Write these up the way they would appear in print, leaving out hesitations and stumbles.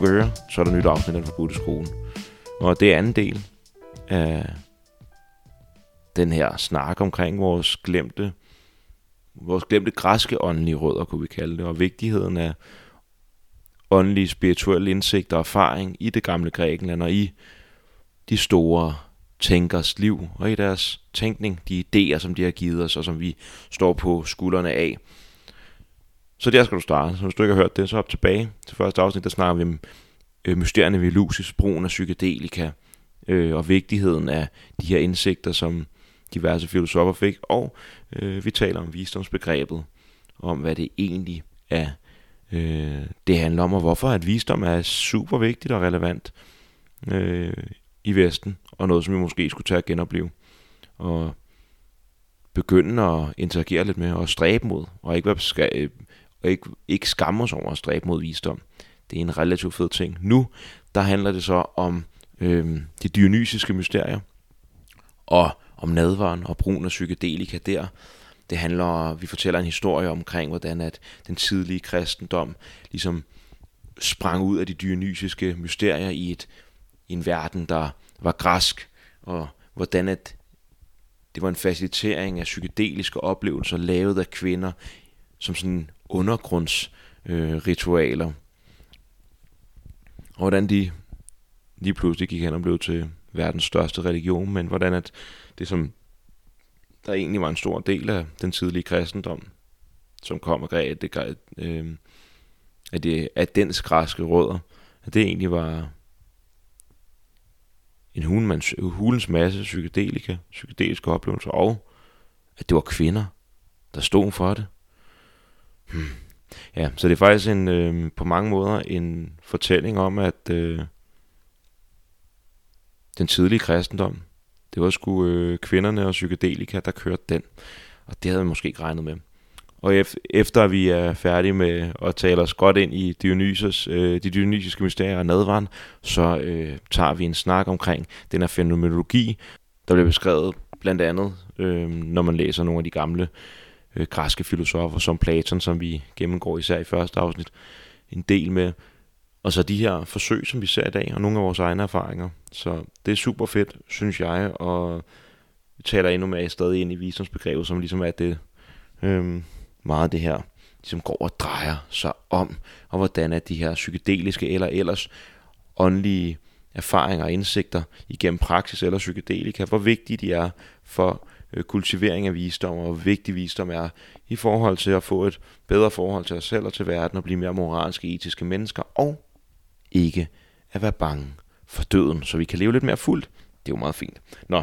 du kan høre, så er der nyt afsnit af Den Forbudte Skole. Og det er anden del af den her snak omkring vores glemte græske åndelige rødder, kunne vi kalde det, og vigtigheden af åndelige, spirituelle indsigt og erfaring i det gamle Grækenland og i de store tænkers liv og i deres tænkning, de idéer, som de har givet os og som vi står på skuldrene af. Så der skal du starte. Så hvis du ikke har hørt det, så op tilbage til første afsnit, der snakker vi om mysterierne ved Lucis, brugen af psykedelika og vigtigheden af de her indsigter, som diverse filosofer fik, og vi taler om visdomsbegrebet, om hvad det egentlig er, det handler om, og hvorfor at visdom er super vigtigt og relevant i Vesten, og noget, som vi måske skulle tage at genopleve, og begynde at interagere lidt med, og stræbe mod, og ikke skamme os over at stræbe mod visdom. Det er en relativt fed ting. Nu, der handler det så om de dionysiske mysterier, og om nadveren og brugen af psykedelika der. Det handler, vi fortæller en historie omkring, hvordan at den tidlige kristendom ligesom sprang ud af de dionysiske mysterier i en verden, der var græsk, og hvordan at det var en facilitering af psykedeliske oplevelser, lavet af kvinder som sådan undergrundsritualer. Og hvordan de lige pludselig gik hen og blev til verdens største religion, men hvordan at det, som der egentlig var en stor del af den tidlige kristendom, som kom og gav at dens græske rødder, at det egentlig var en hulens masse psykedeliske oplevelser, og at det var kvinder, der stod for det. Ja, så det er faktisk på mange måder en fortælling om, at den tidlige kristendom, det var sgu kvinderne og psykedelika, der kørte den. Og det havde vi måske ikke regnet med. Og efter vi er færdige med at tale os godt ind i Dionysos, de dionysiske mysterier og nadveren, så tager vi en snak omkring den her fænomenologi, der bliver beskrevet blandt andet, når man læser nogle af de gamle græske filosofer, som Platon, som vi gennemgår især i første afsnit en del med. Og så de her forsøg, som vi ser i dag, og nogle af vores egne erfaringer. Så det er super fedt, synes jeg, og vi taler endnu mere stadig ind i visdomsbegrebet, som ligesom er det meget det her, ligesom går og drejer sig om, og hvordan er de her psykedeliske eller ellers åndelige erfaringer og indsigter igennem praksis eller psykedelika, hvor vigtige de er for kultivering af visdom, og hvor vigtig visdom er i forhold til at få et bedre forhold til os selv og til verden, og blive mere moralske, etiske mennesker, og ikke at være bange for døden, så vi kan leve lidt mere fuldt. Det er jo meget fint. Nå,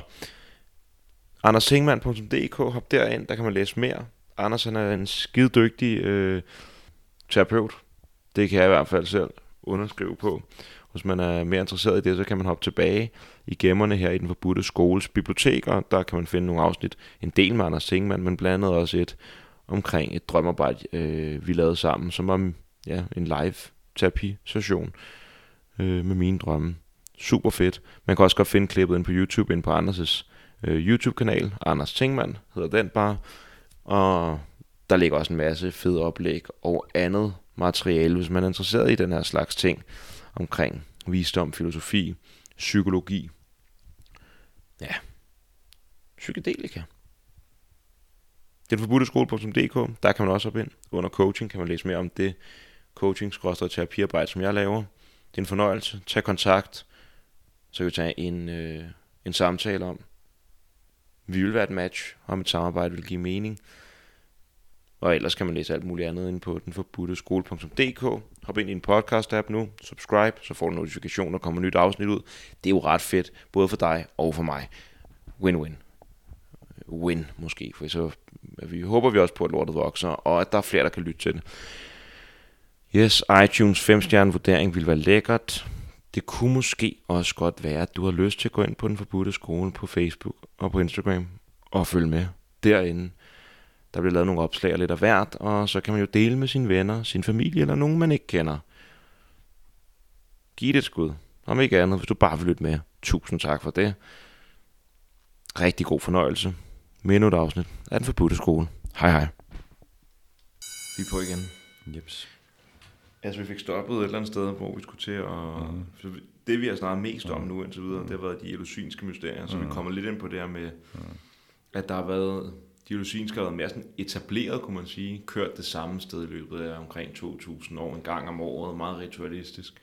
anderstingmand.dk, hop derind, der kan man læse mere. Anders, han er en skide dygtig terapeut. Det kan jeg i hvert fald selv underskrive på. Hvis man er mere interesseret i det, så kan man hoppe tilbage i gemmerne her i Den Forbudte Skoles biblioteker. Der kan man finde nogle afsnit, en del med Anders Tingmand, men blandt andet også et omkring et drømmearbejde, vi lavede sammen, som var en live terapi-session med mine drømme. Super fedt. Man kan også godt finde klippet ind på YouTube, ind på Anders' YouTube-kanal. Anders Tingmand hedder den bare. Og der ligger også en masse fede oplæg og andet materiale, hvis man er interesseret i den her slags ting omkring visdom, filosofi, psykologi. Ja, psykedelika. Den Forbudte Skole.dk, der kan man også op ind. Under coaching kan man læse mere om det coaching-terapiarbejde, som jeg laver. Det er en fornøjelse. Tag kontakt, så kan vi tage en samtale om. Vi vil være et match, om et samarbejde vil give mening. Og ellers kan man læse alt muligt andet inde på denforbudteskole.dk. Hop ind i en podcast-app nu, subscribe, så får du notifikationer, der kommer nyt afsnit ud. Det er jo ret fedt, både for dig og for mig. Win-win. Win måske, for så håber vi også på, at lortet vokser, og at der er flere, der kan lytte til det. Yes, iTunes 5-stjerne vurdering ville være lækkert. Det kunne måske også godt være, at du har lyst til at gå ind på Den Forbudte Skole på Facebook og på Instagram og følge med derinde. Der bliver lavet nogle opslag lidt af hvert, og så kan man jo dele med sine venner, sin familie eller nogen, man ikke kender. Giv det et skud, om ikke andet, hvis du bare vil lytte med. Tusind tak for det. Rigtig god fornøjelse med endnu et afsnit af Den Forbudte Skole. Hej hej. Vi er på igen. Jeps. Ja, så vi fik stoppet et eller andet sted, hvor vi skulle til at... Mm. Det, vi har snakket mest om nu indtil videre, det har været de eleusinske mysterier. Så vi kommer lidt ind på det her med, at der har været... De eleusinske har været mere sådan etableret, kunne man sige. Kørt det samme sted i løbet af omkring 2.000 år, en gang om året. Meget ritualistisk.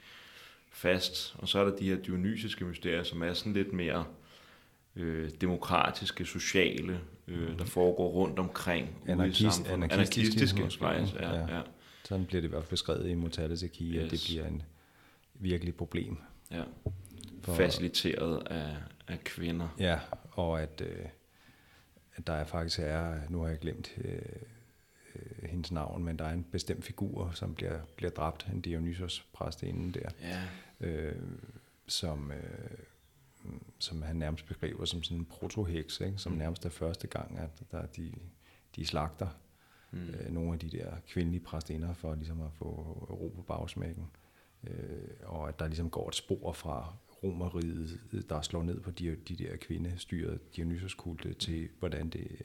Fast. Og så er der de her dionysiske mysterier, som er sådan lidt mere... demokratiske, sociale, der foregår rundt omkring anarkistiske slags. Ja. Sådan bliver det i hvert fald beskrevet i Mortality Key, at det bliver en virkelig problem. Ja. Faciliteret af kvinder. Ja, og at der er faktisk nu har jeg glemt hendes navn, men der er en bestemt figur, som bliver dræbt, en Dionysos præstinden der, som han nærmest begriber som sådan en protoheks, ikke? Som nærmest er første gang, at der de slagter nogle af de der kvindelige præstinder for ligesom at få ro på bagsmækken. Og at der ligesom går et spor fra Romerriget, der slår ned på de der kvindestyrede Dionysos-kulte, til hvordan det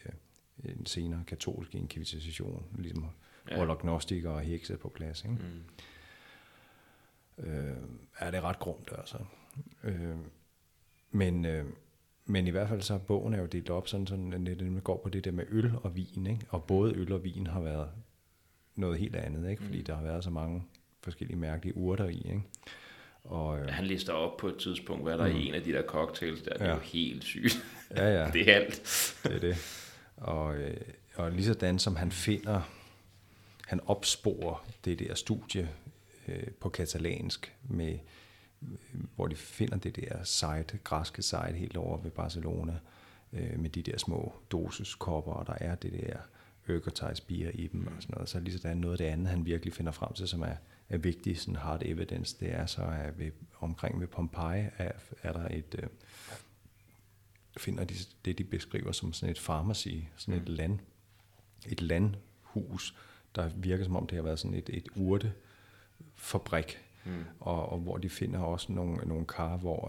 en senere katolske inkvisition ligesom holder gnostikere og hekse på plads. Ikke? Det er ret grumt, altså. Men i hvert fald så bogen er jo delt op sådan lidt, man går på det der med øl og vin, ikke? Og både øl og vin har været noget helt andet, ikke? Fordi der har været så mange forskellige mærkelige urter i, ikke? Og han lister op på et tidspunkt, hvad der er i en af de der cocktails der, det er jo helt sygt. Ja. Det er alt. Det er det. Og ligesådan som han opsporer det der studie på katalansk med, hvor de finder det der græske site helt over ved Barcelona, med de der små dosiskopper, og der er det der økertejsbier i dem og sådan noget. Så lige sådan noget af det andet, han virkelig finder frem til, som er vigtigt, sådan hard evidence, det er så omkring ved Pompeji, er der finder de det, de beskriver som sådan et pharmacy, sådan et landhus, der virker som om det har været sådan et urtefabrik. Og hvor de finder også nogle kar, hvor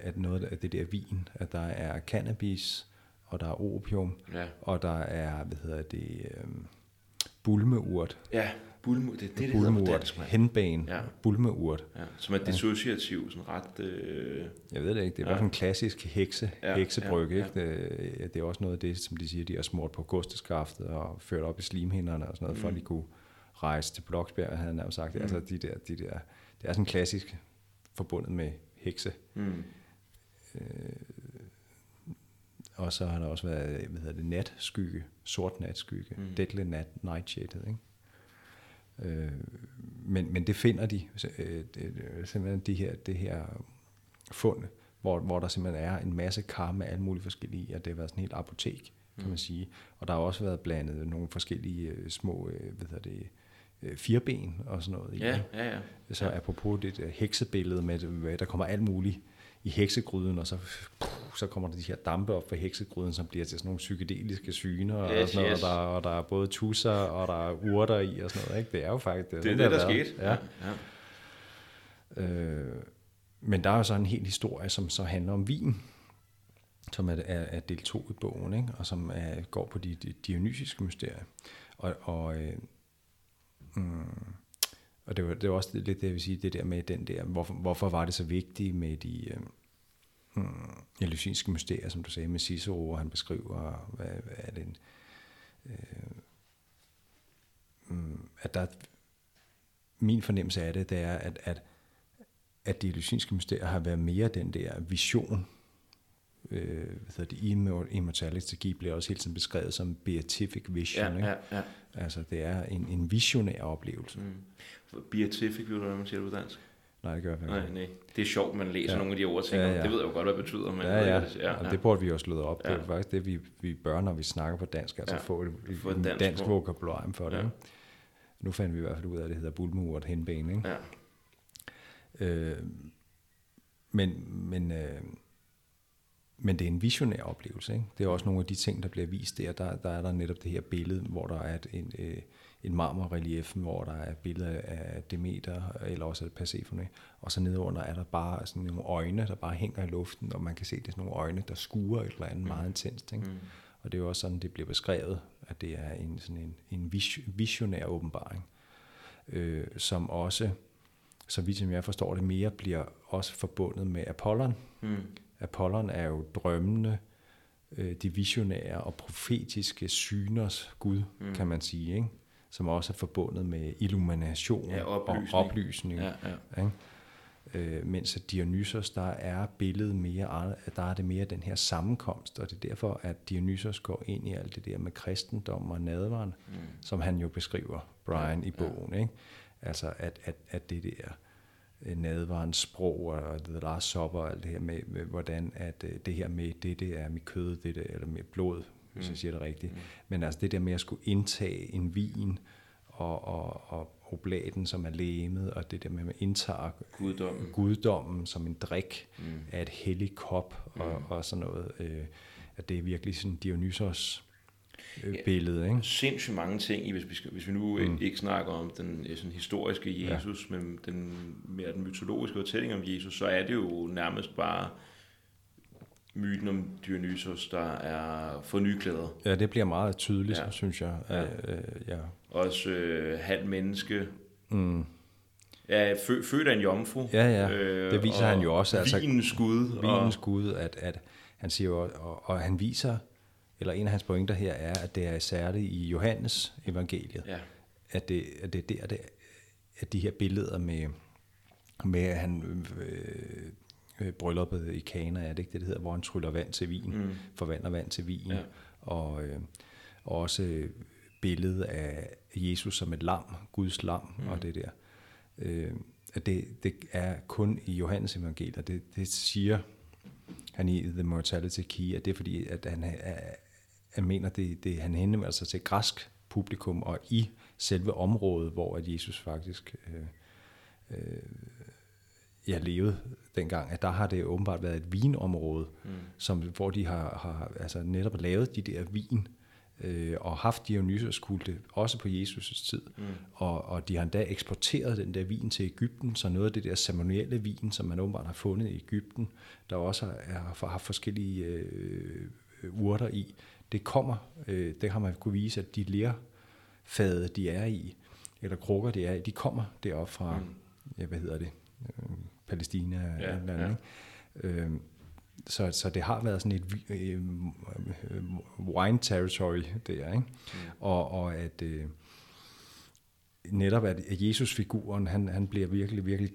at noget af det der vin, at der er cannabis, og der er opium, og der er, bulmeurt. Ja, bulmeurt, det hedder på dansk. Henbane, bulmeurt. Ja, som er dissociativ, sådan ret... Jeg ved det ikke, det er i hvert fald en klassisk heksebryg, ikke? Det er også noget af det, som de siger, de har smurt på kosteskaftet og ført op i slimhinderne og sådan noget, for at de kunne rejse til Bloksberg, havde han sagt. Altså det er sådan klassisk forbundet med hekse. Og så har der også været, natskygge, sort natskygge, deadly nightshade, ikke? Men det finder de, simpelthen det her fund, hvor der simpelthen er en masse kar med alle mulige forskellige, og det har været sådan helt apotek, kan man sige. Og der har også været blandet nogle forskellige små, firben og sådan noget. Ja. Så apropos det heksebillede med, der kommer alt muligt i heksegryden, og så kommer der de her dampe op fra heksegryden, som bliver til sådan nogle psykedeliske syner, og sådan noget, og der er både tusser, og der er urter i, og sådan noget, ikke? Det er jo faktisk... Det er det, der skete. Ja. Men der er jo så en hel historie, som så handler om vin, som er del 2 i bogen, ikke? Og som går på de dionysiske mysterier. Og det var også lidt det, jeg vil sige, det der med den der, hvorfor var det så vigtigt med de eleusinske mysterier, som du sagde, med Cicero, og han beskriver, hvad er det at der, min fornemmelse af det er, at de eleusinske mysterier har været mere den der vision, Immortality Key bliver også hele tiden beskrevet som beatific vision, ikke? Altså det er en visionær oplevelse. Beatific, ved du, hvad man siger det på dansk? Nej, det gør jeg ikke. Nej. Det er sjovt, man læser nogle af de ord og tænker, det ved jeg jo godt, hvad det betyder, men det burde vi også slå op. Det er faktisk det, vi bør, når vi snakker på dansk, altså få en dansk vokabularium for det. Ja. Nu fandt vi i hvert fald ud af, at det hedder bulmurt henbane, ikke? Ja. Men det er en visionær oplevelse, ikke? Det er også nogle af de ting, der bliver vist der. Der er der netop det her billede, hvor der er en marmorrelief, hvor der er billeder af Demeter, eller også af Persephone. Og så nedenunder er der bare sådan nogle øjne, der bare hænger i luften, og man kan se, det er sådan nogle øjne, der skuer et eller andet meget intenst, ikke? Og det er jo også sådan, det bliver beskrevet, at det er en visionær åbenbaring. som også, så vidt som jeg forstår det, mere bliver også forbundet med Apollon. Mm. Apollon er jo drømmende, de visionære og profetiske syners gud, kan man sige, ikke? Som også er forbundet med illumination, ja, oplysning. Ja, ja. Ikke? Mens Dionysos, der er billedet mere, der er det mere den her sammenkomst, og det er derfor, at Dionysos går ind i alt det der med kristendom og nadveren, som han jo beskriver, Brian, i bogen. Ikke? Altså at det der nadvarens sprog og det der sopper og alt det her med hvordan at det her med det er mit kød, det der, eller med blod, hvis jeg siger det rigtigt. Men altså det der med at skulle indtage en vin og oblaten, som er lægemet, og det der med at indtage guddommen som en drik af et hellig kop og sådan noget, at det er virkelig sådan Dionysos billede, ikke? Sindssygt mange ting, hvis vi nu ikke snakker om den sådan historiske Jesus, men den mytologiske fortælling om Jesus, så er det jo nærmest bare myten om Dionysos, der er fornyklæder. Ja, det bliver meget tydeligt, synes jeg. Ja. Også halv menneske. Mm. Ja, født af en jomfru. Ja, det viser han jo også. Altså, vinens gud, at han siger jo, og han viser, eller en af hans pointer her er, at det er særligt i Johannes evangeliet, at det er der, at de her billeder med at han brylluppet i Kana, er det ikke det, det hedder, hvor han tryller vand til vin, forvandler vand til vin, og også billedet af Jesus som et lam, Guds lam, og det der. At det er kun i Johannes evangeliet, og det siger han i The Mortality Key, at det er fordi, at han mener, det han henvender sig til græsk publikum, og i selve området, hvor at Jesus faktisk levede dengang, at der har det åbenbart været et vinområde, hvor de har altså netop lavet de der vin, og haft Dionysos kulte også på Jesus' tid, og de har endda eksporteret den der vin til Egypten, så noget af det der ceremonielle vin, som man åbenbart har fundet i Egypten, der også har haft forskellige urter i, det kommer, det har man kunne vise, at de lerfade, de er i, eller krukker, de er i, de kommer derop fra, Palæstina, eller andet. Så det har været sådan et wine territory der, ikke? Og at netop at Jesus-figuren, han bliver virkelig, virkelig,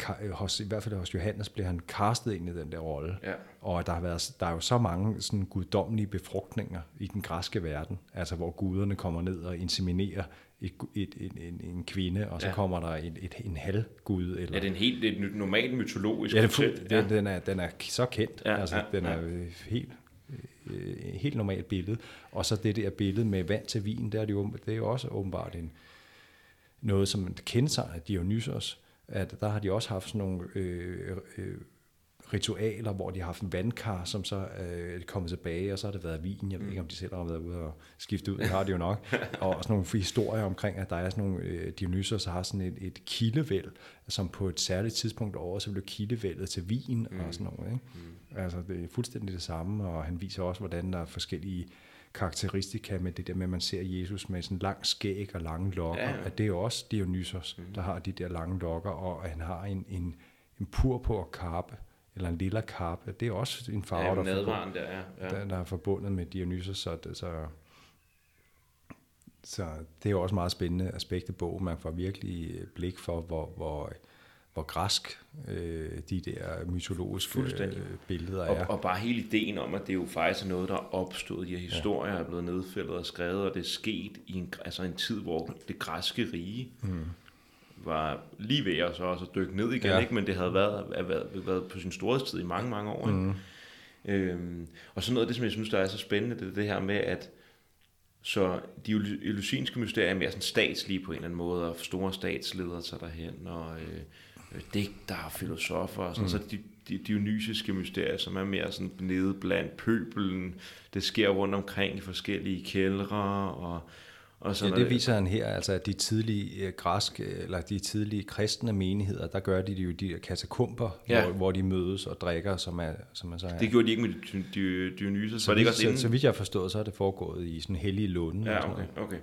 i hvert fald hos Johannes, bliver han castet ind i den der rolle. Ja. Og der er jo så mange sådan guddommelige befrugtninger i den græske verden, altså hvor guderne kommer ned og inseminerer en kvinde, og så kommer der en halvgud. Eller... Ja, det er en helt normal mytologisk koncept. Ja. Den er så kendt. Ja, altså, den er helt normalt billede. Og så det der billede med vand til vin, det er jo også åbenbart noget, som kender sig af Dionysos, at der har de også haft sådan nogle ritualer, hvor de har haft en vandkar, som så er kommet tilbage, og så har det været vin. Jeg ved ikke, om de selv har været ude og skiftet ud. Det har de jo nok. Og sådan nogle historier omkring, at der er sådan nogle Dionysos, der har sådan et kildevæld, som på et særligt tidspunkt over, så blev kildevældet til vin og sådan noget. Ikke? Altså, det er fuldstændig det samme, og han viser også, hvordan der er forskellige karakteristika med det der med, at man ser Jesus med sådan lang skæg og lange lokker, at det er jo også Dionysos, der har de der lange lokker, og han har en purpur karpe, eller en lilla karpe, det er også en farve, der er forbundet med Dionysos, så det er jo også meget spændende aspekt af bogen. Man får virkelig blik for, hvor græsk de der mytologiske billeder er. Og bare hele ideen om, at det jo faktisk er noget, der er opstået. De her historier er blevet nedfældet og skrevet, og det er sket i en tid, hvor det græske rige var lige ved at så også dykke ned igen, ikke? Men det havde været på sin storhedstid i mange, mange år. Og så noget af det, som jeg synes, der er så spændende, det er det her med, at så de eleusinske mysterier er mere sådan statslige på en eller anden måde, og store statsledere tager derhen, og digter og filosofer og sådan. Så de dionysiske mysterier, som er mere sådan nede blandt pøbelen, det sker rundt omkring i forskellige kældre, og Og ja, det viser han her, altså at de tidlige tidlige kristne menigheder, der gør de jo de katakomber, ja, hvor de mødes og drikker, som man så er. Det gjorde de ikke med Dionysos, var det ikke også inden? Så vidt jeg har forstået, så er det foregået i sådan hellige lunde. Ja, okay.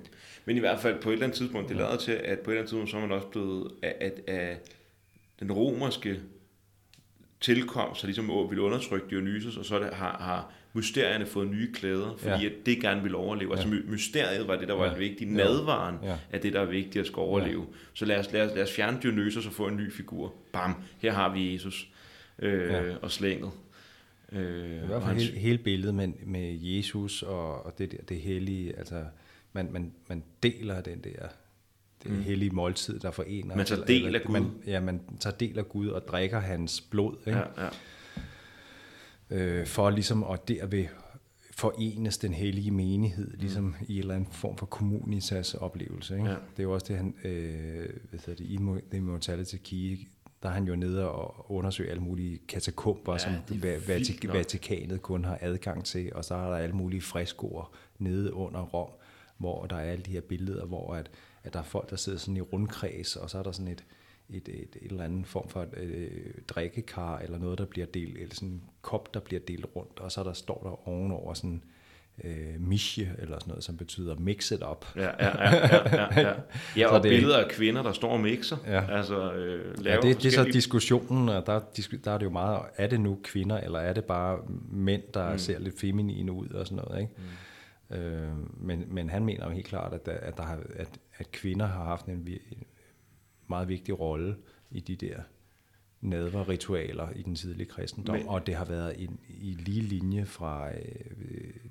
Men i hvert fald på et eller andet tidspunkt, det lader til, at på et eller andet tidspunkt, så er man også blevet af den romerske tilkomst, så ligesom ville undertrykke Dionysos, og så har mysterierne fået nye klæder, fordi at det gerne ville overleve. Altså mysteriet var det, der var det vigtige. Nadvaren er det, der er vigtigt at skal overleve. Så lad os fjerne Dionysos og få en ny figur. Bam, her har vi Jesus og slænget. I hvert fald hele billedet med Jesus og det der, det hellige, altså man deler den der hellige måltid, der forener. Man tager del af Gud. Man tager del af Gud og drikker hans blod, ikke? Ja. For ligesom at derved forenes den hellige menighed ligesom i en eller anden form for communitas oplevelse, ikke? Ja. Det er jo også det, han The Mortality Key, der er han jo nede og undersøger alle mulige katakomber, som Vatikanet kun har adgang til, og så er der alle mulige freskoer nede under Rom, hvor der er alle de her billeder, hvor at der er folk, der sidder sådan i rundkreds, og så er der sådan et eller andet form for drikkekar, eller noget, der bliver delt, eller sådan en kop, der bliver delt rundt, og så står der ovenover sådan misje, eller sådan noget, som betyder mix it up. Ja. Ja, og billeder af kvinder, der står og mixer. Ja. Altså, det er så diskussionen, og der er det jo meget, er det nu kvinder, eller er det bare mænd, der ser lidt feminine ud, og sådan noget, ikke? Mm. Men han mener jo helt klart, at kvinder har haft en meget vigtig rolle i de der nadverritualer i den tidlige kristendom, og det har været i lige linje fra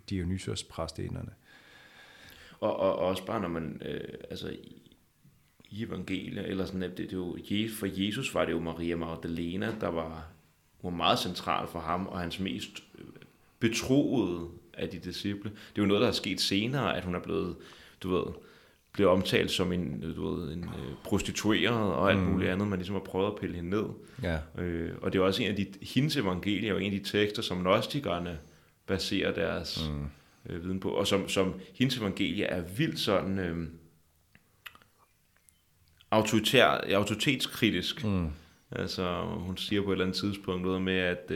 Dionysos præstinderne. Og også bare når man i evangeliet eller sådan, at det jo for Jesus var det jo Maria Magdalena, der var meget central for ham og hans mest betroede af de disciple. Det er jo noget, der er sket senere, at hun er blevet, blev omtalt som en prostitueret og alt muligt andet. Man ligesom har prøvet at pille hende ned. Ja. Og det er også en af hendes evangelier, og en af de tekster, som gnostikerne baserer deres viden på. Og som hendes evangelier er vildt sådan autoritetskritisk. Mm. Altså, hun siger på et eller andet tidspunkt noget med, at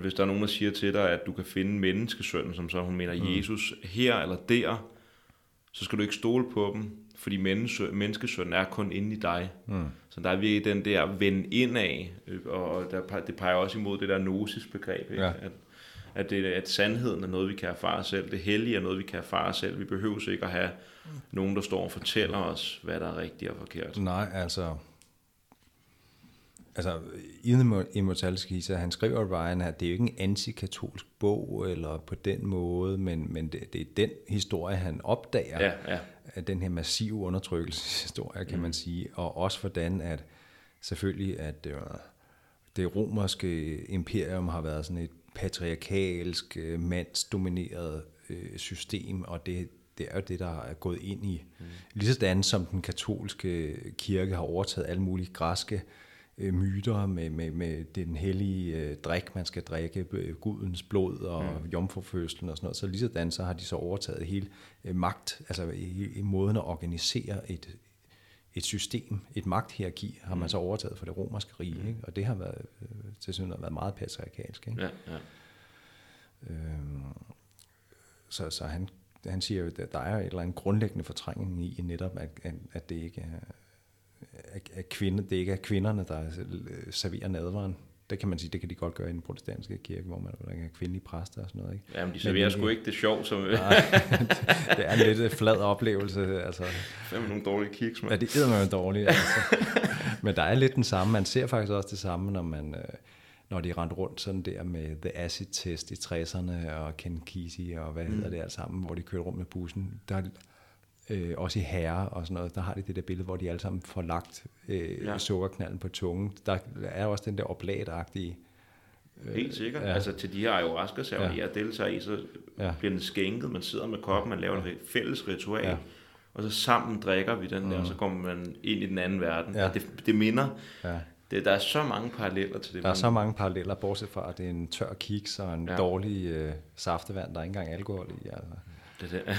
hvis der er nogen, der siger til dig, at du kan finde menneskesønnen, som så hun mener Jesus, her eller der, så skal du ikke stole på dem, fordi menneskesønnen er kun inde i dig. Mm. Så der er virkelig den der vend indad, og det peger også imod det der gnosis-begreb, ikke? Ja. At sandheden er noget, vi kan erfare selv, det hellige er noget, vi kan erfare selv, vi behøver ikke at have nogen, der står og fortæller os, hvad der er rigtigt og forkert. Nej, altså, i The Immortality Key, så han skriver Ryan, at det er jo ikke en antikatolsk bog, eller på den måde, men det er den historie, han opdager, af den her massive undertrykkelseshistorie, kan man sige, og også hvordan, at selvfølgelig, at det romerske imperium har været sådan et patriarkalsk, mandsdomineret system, og det er jo det, der er gået ind i. Ligesådan som den katolske kirke har overtaget alle mulige græske myter med den hellige drik, man skal drikke, gudens blod og jomfrufødslen og sådan noget, så ligesådan så har de så overtaget hele magt, altså i måden at organisere et system, et magthierarki, har man så overtaget fra det romerske rige, ikke? Og det har været, til synligheden været meget patriarkalsk, ikke? Ja. Så han siger jo, at der er et eller andet grundlæggende fortrængning i netop, at det ikke er det ikke er kvinderne, der serverer nadveren. Det kan man sige, det kan de godt gøre i den protestantiske kirke, hvor man kan have kvindelige præster og sådan noget, ikke? Jamen, de serverer sgu ikke det sjov, som... Nej, det er en lidt flad oplevelse, altså. Det er nogle dårlige kiks, man. Ja, det er jo dårligt, altså. Men der er lidt den samme. Man ser faktisk også det samme, når de rendte rundt sådan der med The Acid Test i 60'erne, og Ken Kesey, og hvad hedder det alt sammen, hvor de kørte rundt med bussen. Der også i herre og sådan noget, der har de det der billede, hvor de alle sammen får lagt sukkerknalden på tungen. Der er også den der oblatagtige... Helt sikkert. Ja. Altså til de her ayahuasca-server, jeg deltager i, så bliver den skænket, man sidder med koppen, man laver et fælles ritual, og så sammen drikker vi den der, og så kommer man ind i den anden verden. Ja. Det minder... Ja. Der er så mange paralleller til det. Der er så mange paralleller, bortset fra, at det er en tør kiks og en dårlig saftevand, der er ikke engang alkohol i. Altså. det der.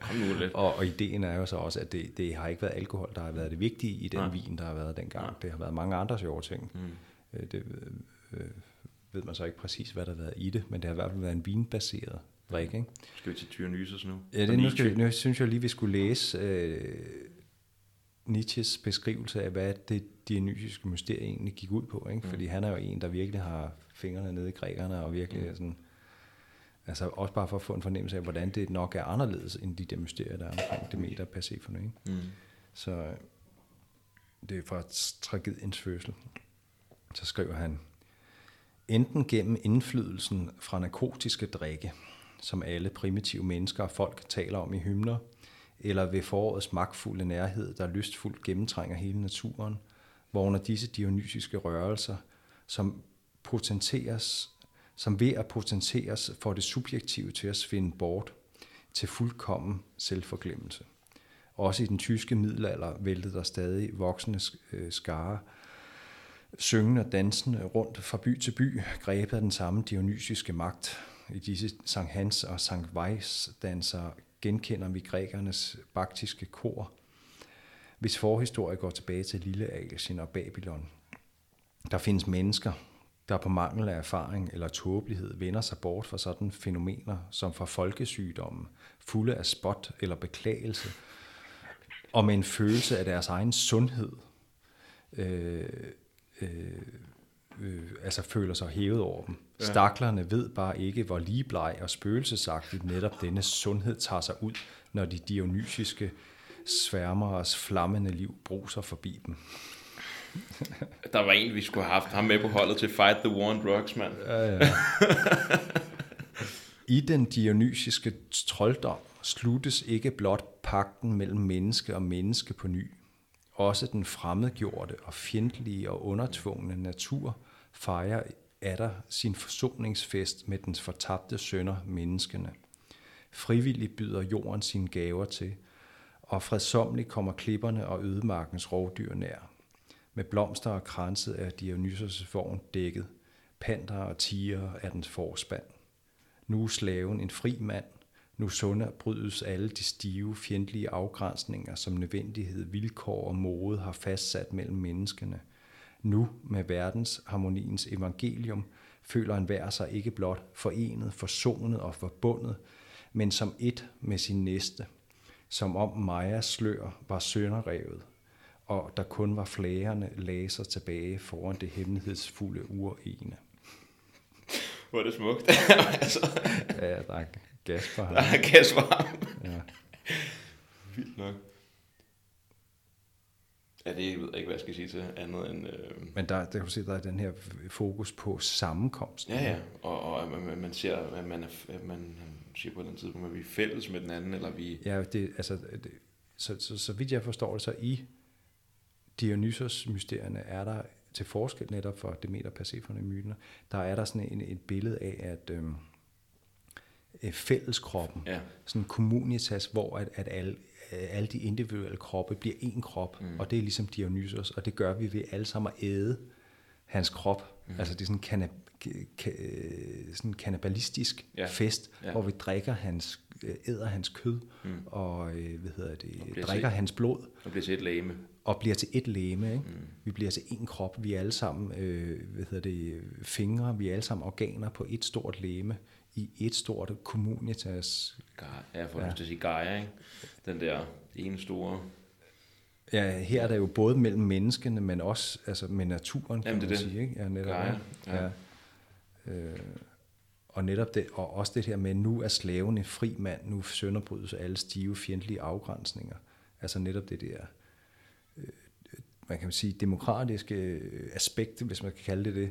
Kom nu lidt. Og ideen er jo så også, at det har ikke været alkohol, der har været det vigtige i den vin, der har været dengang. Det har været mange andre sjove ting. Det ved man så ikke præcis, hvad der har været i det, men det har i hvert fald været en vinbaseret drik, ikke? Skal vi til Dionysos nu? Ja, nu synes jeg lige, vi skulle læse Nietzsches beskrivelse af, hvad det dionysiske mysterie egentlig gik ud på, ikke? Fordi han er jo en, der virkelig har fingrene nede i grækerne, og virkelig sådan, altså også bare for at få en fornemmelse af, hvordan det nok er anderledes, end de der mysterier, der er omkring Demeter og Persephone, ikke? Så det er fra tragediens fødsel. Så skriver han, enten gennem indflydelsen fra narkotiske drikke, som alle primitive mennesker og folk taler om i hymner, eller ved forårets magtfulde nærhed, der lystfuldt gennemtrænger hele naturen, vågner disse dionysiske rørelser, som ved at potenteres får det subjektive til at svinde bort til fuldkommen selvforglemmelse. Også i den tyske middelalder væltede der stadig voksende skare, syngende og dansende rundt fra by til by, grebet af den samme dionysiske magt. I disse Sankt Hans og Sankt Vejs dansere genkender vi grækernes baktiske kor, hvis forhistorie går tilbage til Lilleasien og Babylon. Der findes mennesker, der på mangel af erfaring eller tåbelighed vender sig bort fra sådan fænomener som fra folkesygdommen, fulde af spot eller beklagelse, og med en følelse af deres egen sundhed, altså føler sig hævet over dem. Ja. Staklerne ved bare ikke, hvor ligebleg og spøgelsesagtigt netop denne sundhed tager sig ud, når de dionysiske sværmeres flammende liv bruser forbi dem. Der var en, vi skulle have haft ham med på holdet til Fight the War on Drugs, mand. Ja. I den dionysiske trolddom sluttes ikke blot pagten mellem menneske og menneske på ny. Også den fremmedgjorte og fjendtlige og undertvungne natur fejrer atter sin forsoningsfest med dens fortabte sønner, menneskene. Frivilligt byder jorden sine gaver til, og fredsomligt kommer klipperne og ødemarkens rovdyr nær. Med blomster og kranset er Dionysos' vogn dækket, panter og tiger er dens forspand. Nu er slaven en fri mand, nu sunder brydes alle de stive, fjendtlige afgrænsninger, som nødvendighed, vilkår og mode har fastsat mellem menneskene. Nu, med verdens harmoniens evangelium, føler enhver sig ikke blot forenet, forsonet og forbundet, men som et med sin næste, som om Majas slør var sønderrevet, og der kun var flagerne laser tilbage foran det hemmelighedsfulde urene. Hvor er det smukt. Ja, tak. Der er gas for ham. Ja. Vildt nok. Ja, det ved jeg ikke, hvad jeg skal sige til andet end... Men der kan du se, der er den her fokus på sammenkomsten. Ja, ja. Og man ser, at man siger på den tidspunkt, at vi er fælles med den anden, eller vi... Ja, så vidt jeg forstår det, så i Dionysos-mysterierne er der, til forskel netop for Demeter og Persephone-myten, der er der sådan et billede af, at... fælleskroppen, sådan en communitas, hvor at alle de individuelle kroppe bliver én krop, og det er ligesom Dionysos, og det gør vi ved alle sammen at æde hans krop. Altså det er sådan en kannibalistisk fest, hvor vi æder hans kød, og drikker hans blod. Og bliver til et legeme. Ikke? Vi bliver til én krop, vi er alle sammen fingre, vi er alle sammen organer på et stort legeme. I et stort communitas... Jeg får lyst til at sige Gaia, ikke? Den der ene store... Ja, her er der jo både mellem menneskene, men også altså med naturen, kan man sige, ikke? Ja, netop, Gaia. Ja. Ja. Og netop det, og også det her med, nu er slaven en fri mand, nu sønderbrydes alle stive, fjendtlige afgrænsninger. Altså netop det der, man kan sige, demokratiske aspekt, hvis man kan kalde det,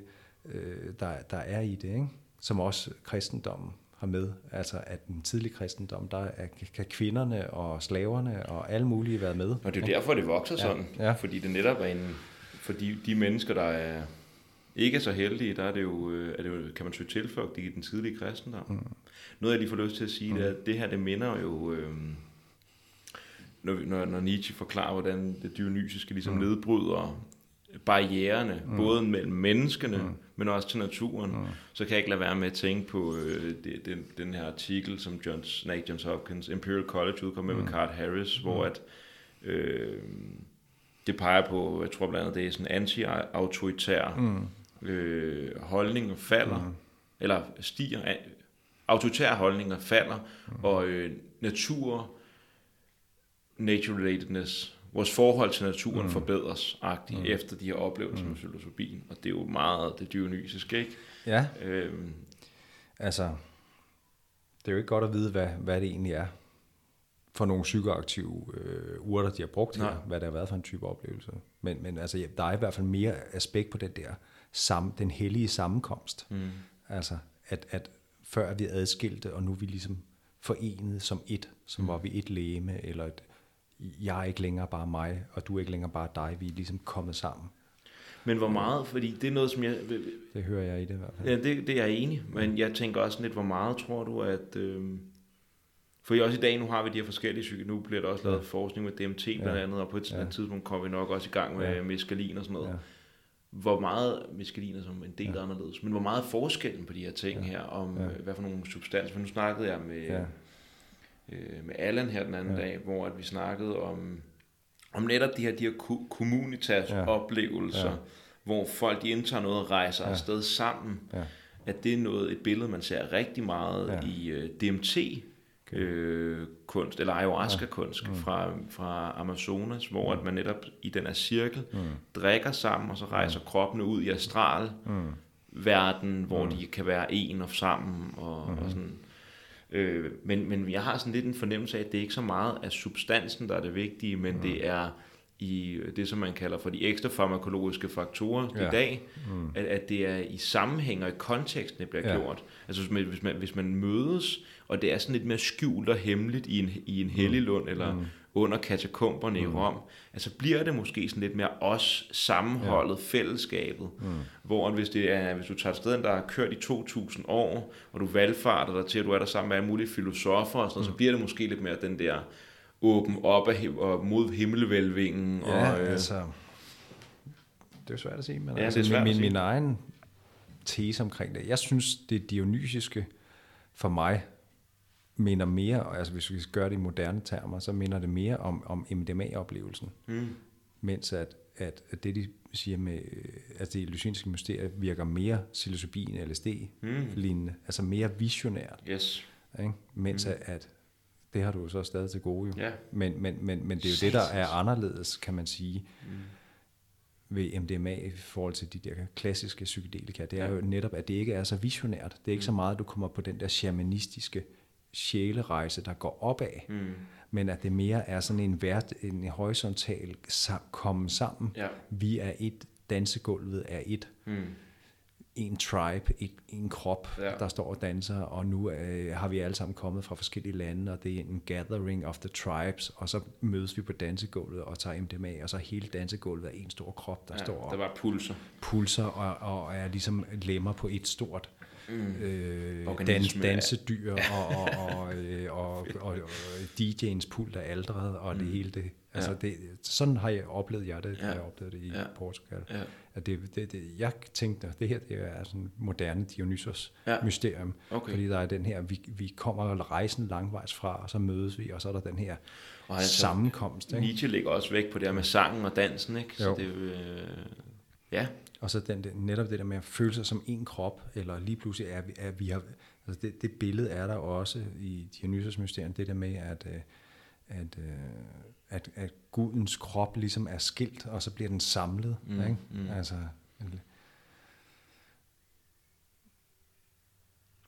der er i det, ikke? Som også kristendommen har med, altså at den tidlige kristendom, der kan kvinderne og slaverne og alle mulige være med. Og det er jo derfor, det vokser sådan, fordi det netop er fordi de mennesker, der er ikke så heldige, der er det jo, kan man søge tilflugt i den tidlige kristendom. Noget, jeg lige får lyst til at sige, det er, at det her, det minder jo, når Nietzsche forklarer, hvordan det dionysiske ligesom nedbryder barriererne, både mellem menneskene, men også til naturen, så kan jeg ikke lade være med at tænke på den her artikel, som Johns Hopkins, Imperial College udkom med Card Harris, hvor at det peger på, jeg tror blandt andet, det er sådan anti-autoritær holdninger falder, eller stiger, autoritære holdninger falder, og nature-relatedness, vores forhold til naturen forbedres agtigt efter de her oplevelser med filosofien, og det er jo meget det dionysiske, ikke? Ja. Altså, det er jo ikke godt at vide, hvad det egentlig er for nogle psykoaktive urter, de har brugt her, hvad der har været for en type oplevelse. Men altså, der er i hvert fald mere aspekt på den der, den hellige sammenkomst. Altså, at før vi adskilte, og nu er vi ligesom forenet som et, som var vi et legeme, eller et jeg er ikke længere bare mig, og du er ikke længere bare dig, vi er ligesom kommet sammen. Men hvor meget, fordi det er noget, som jeg... Det hører jeg i det i hvert fald. Ja, det er jeg enig, men jeg tænker også lidt, hvor meget tror du, at... For også i dag, nu har vi de her forskellige nu bliver der også lavet forskning med DMT blandt andet, og på et tidspunkt kom vi nok også i gang med meskalin og sådan noget. Ja. Hvor meget, meskalin er som en del anderledes, men hvor meget forskellen på de her ting her, om hvad for nogle substanser, for nu snakkede jeg med... Ja. Med Allan her den anden dag, hvor at vi snakkede om netop de her communitas oplevelser, hvor folk indtager noget og rejser afsted sammen, at det er et billede, man ser rigtig meget i DMT-kunst, eller ayahuasca-kunst fra Amazonas, hvor at man netop i den her cirkel drikker sammen, og så rejser kroppene ud i astralverden, hvor de kan være en og sammen, og sådan... Men jeg har sådan lidt en fornemmelse af, at det ikke så meget er substansen, der er det vigtige, men det er i det, som man kalder for de ekstra farmakologiske faktorer i dag, at det er i sammenhæng og i konteksten, det bliver gjort. Altså hvis man mødes, og det er sådan lidt mere skjult og hemmeligt i en helliglund, eller under katakomberne i Rom, altså bliver det måske sådan lidt mere os, sammenholdet, fællesskabet, hvor hvis du tager et sted, der har kørt i 2.000 år, og du valgfarter dig til, at du er der sammen med alle mulige filosofer og sådan noget, så bliver det måske lidt mere den der åben op og mod himmelvælvingen. Ja, og, altså, det er svært at sige, men altså, det er min egen tese omkring det. Jeg synes, det dionysiske for mig minder mere, og altså hvis vi skal gøre det i moderne termer, så minder det mere om MDMA-oplevelsen. Mens at det, de siger med, at det elysianske mysterie virker mere psilocybin, LSD-lignende, altså mere visionært. Yes. Ikke? Mens at det har du jo så stadig til gode jo. Yeah. Men det er jo det, der er anderledes, kan man sige, ved MDMA i forhold til de der klassiske psykedelika. Det er jo netop, at det ikke er så visionært. Det er ikke så meget, at du kommer på den der shamanistiske sjælerejse, der går opad, men at det mere er sådan en horisontal komme sammen. Ja. Vi er et, dansegulvet er et, en tribe, en krop, der står og danser, og nu har vi alle sammen kommet fra forskellige lande, og det er en gathering of the tribes, og så mødes vi på dansegulvet og tager MDMA, og så hele dansegulvet er en stor krop, der står der var pulser og er ligesom lemmer på et stort dansedyr og DJ'ens pult er aldret og det hele det. Altså det, sådan har jeg oplevet da jeg oplevede det i Portugal. Ja. At det, jeg tænkte, det her det er sådan moderne Dionysos mysterium, fordi der er den her, vi kommer rejsen langvejs fra, og så mødes vi, og så er der den her sammenkomst. Ikke? Nietzsche ligger også væk på det her med sangen og dansen, ikke? Så det Og så netop det der med at føle sig som en krop, eller lige pludselig er vi har... Altså det billede er der også i Dionysos mysterium, det der med, at gudens krop ligesom er skilt, og så bliver den samlet. Ikke? Altså...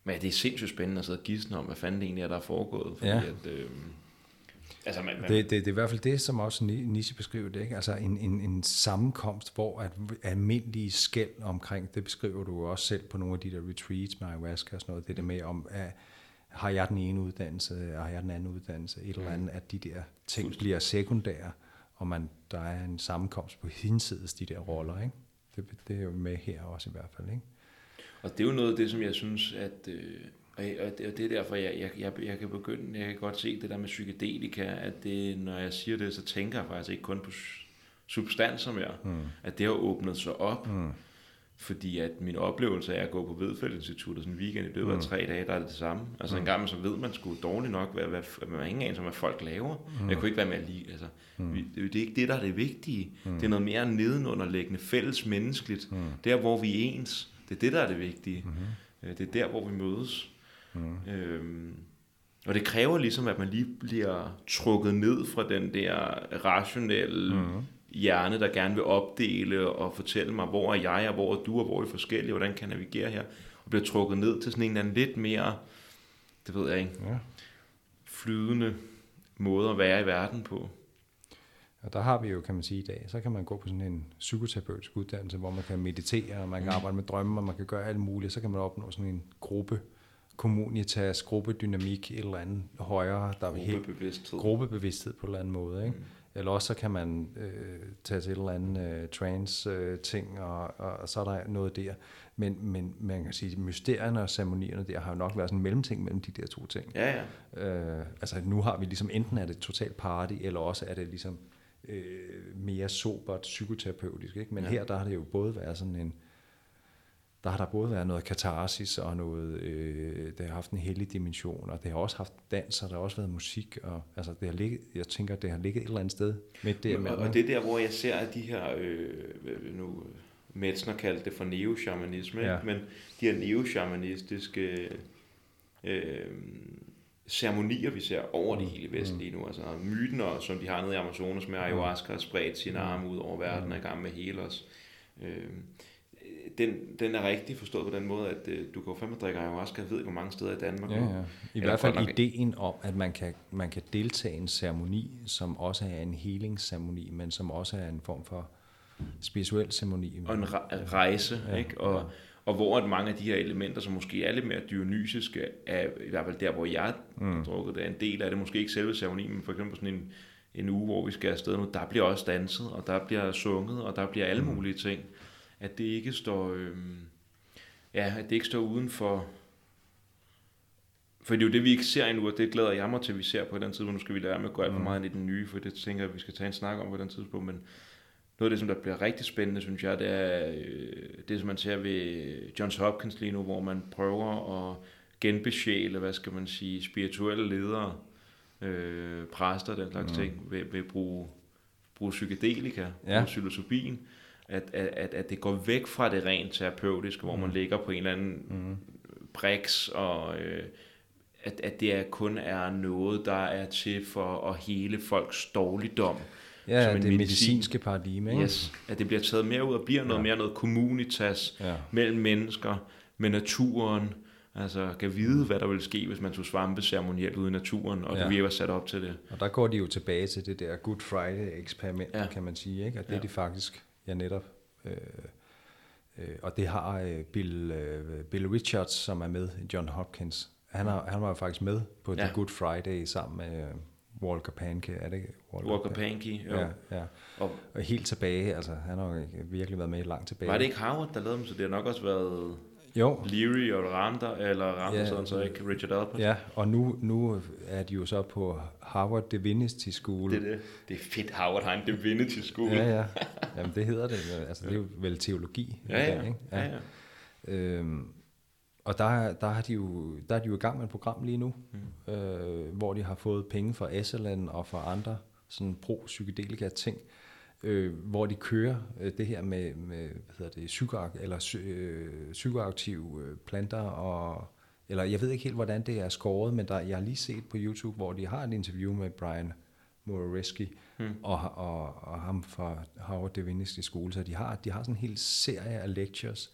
Men det er sindssygt spændende at sidde og gisne om, hvad fanden det egentlig er, der er foregået. Fordi altså det er i hvert fald det, som også Nietzsche beskriver det, ikke? Altså en sammenkomst, hvor at almindelige skel omkring, det beskriver du også selv på nogle af de der retreats med ayahuasca og sådan noget, det der med om, at har jeg den ene uddannelse, og har jeg den anden uddannelse, et eller andet, at de der ting bliver sekundære, og der er en sammenkomst på hinsides de der roller, ikke? Det er jo med her også i hvert fald, ikke? Og det er jo noget af det, som jeg synes, at... Og det er derfor, jeg kan godt se det der med psykedelika, at det, når jeg siger det, så tænker jeg faktisk ikke kun på substanser mere, at det har åbnet sig op, fordi at min oplevelse af at gå på Vedfeldtinstituttet sådan en weekend i løbet af 3 dage, der er det samme. Altså en gang så ved man sgu dårligt nok, hvad man ikke aner om, hvad folk laver. Jeg kunne ikke være med at lide. Altså, det er ikke det, der er det vigtige. Det er noget mere nedenunderliggende, fælles menneskeligt. Der, hvor vi er ens, det er det, der er det vigtige. Det er der, hvor vi mødes. Og det kræver ligesom, at man lige bliver trukket ned fra den der rationelle hjerne, der gerne vil opdele og fortælle mig, hvor er jeg, og hvor er du, og hvor er I forskellige, hvordan kan jeg navigere her, og bliver trukket ned til sådan en eller anden lidt mere, det ved jeg ikke, flydende måde at være i verden på. Og der har vi jo, kan man sige i dag, så kan man gå på sådan en psykoterapeutisk uddannelse, hvor man kan meditere, og man kan arbejde med drømme, og man kan gøre alt muligt, så kan man opnå sådan en gruppe, kommunitas, gruppedynamik, et eller andet højere, der er gruppebevidsthed. Gruppebevidsthed på en eller anden måde, ikke? Eller også så kan man tage til et eller andet trance-ting, og så er der noget der. Men man kan sige, at mysterierne og ceremonierne der har jo nok været sådan en mellemting mellem de der 2 ting. Ja, ja. Altså nu har vi ligesom, enten er det totalt party, eller også er det ligesom mere sobert psykoterapeutisk. Ikke? Men her, der har det jo både været sådan en, der har der både været noget katarsis og noget, det har haft en hellig dimension, og det har også haft dans, og der har også været musik, og altså det har ligget, jeg tænker, det har ligget et eller andet sted midt der. Og det er der, hvor jeg ser, at de her, nu Metzner kaldte det for neo-shamanisme, men de her neo-shamanistiske ceremonier, vi ser over det hele Vesten lige nu, altså mytener, som de har nede i Amazonas med ayahuasca, og spredt sine arme ud over verden, og i gang med healers. Den er rigtig forstået på den måde, at du kan jo fandme drikke ayahuasca, jeg ved ikke, hvor mange steder i Danmark. Ja, ja. I hvert fald ideen om, at man kan deltage i en ceremoni, som også er en healingsceremoni, men som også er en form for spirituel ceremoni. Og en rejse, ikke? Og hvor at mange af de her elementer, som måske er lidt mere dionysiske, er, i hvert fald der, hvor jeg har drukket det, er en del af det, måske ikke selve ceremonien, men for eksempel sådan en uge, hvor vi skal afsted nu, der bliver også danset, og der bliver sunget, og der bliver alle mulige ting. At det ikke står, at det ikke står uden for det er jo det, vi ikke ser endnu, og det glæder jeg mig til, at vi ser på den tidspunkt. Nu skal vi lære med at gå alt for meget ind i den nye, for det tænker jeg, vi skal tage en snak om på den tidspunkt, men noget af det, som der bliver rigtig spændende, synes jeg, det er det, som man ser ved Johns Hopkins lige nu, hvor man prøver at genbesjæle, hvad skal man sige, spirituelle ledere, præster, den slags ting, ved at bruge psykedelika, bruge psilocybin, at det går væk fra det rent terapeutiske, hvor man ligger på en eller anden briks, og at det kun er noget, der er til for at hele folks dårligdom. Ja, som en det medicinske paradigme, ikke? Yes, at det bliver taget mere ud og bliver noget mere noget communitas mellem mennesker, med naturen. Altså, kan vide, hvad der vil ske, hvis man tog svampe ceremonielt ude i naturen, og vi var sat op til det. Og der går de jo tilbage til det der Good Friday-eksperiment, kan man sige, ikke? At det er de faktisk... Ja, netop. Og det har Bill Richards, som er med i John Hopkins. Han var faktisk med på The Good Friday sammen med Walter Pahnke. Er det Walter Pahnke, ja. Og helt tilbage, altså han har virkelig været med langt tilbage. Var det ikke Harvard, der lavede dem, så det har nok også været... Jo. Leary og Ramder sådan så ikke Richard Alpert. Ja, og nu er de jo så på Harvard Divinity School. Det er fedt, Harvard har en Divinity School. Ja, ja. Jamen det hedder det. Altså det er jo vel teologi. Ja. Og der er de jo i gang med et program lige nu, hvor de har fået penge fra Esalen og fra andre sådan pro-psykedelika ting. Hvor de kører det her med hvad hedder det, psykoaktive planter, og eller jeg ved ikke helt, hvordan det er skåret, men der, jeg har lige set på YouTube, hvor de har et interview med Brian Muraresku og ham fra Harvard Divinity School, så de har sådan en hel serie af lectures.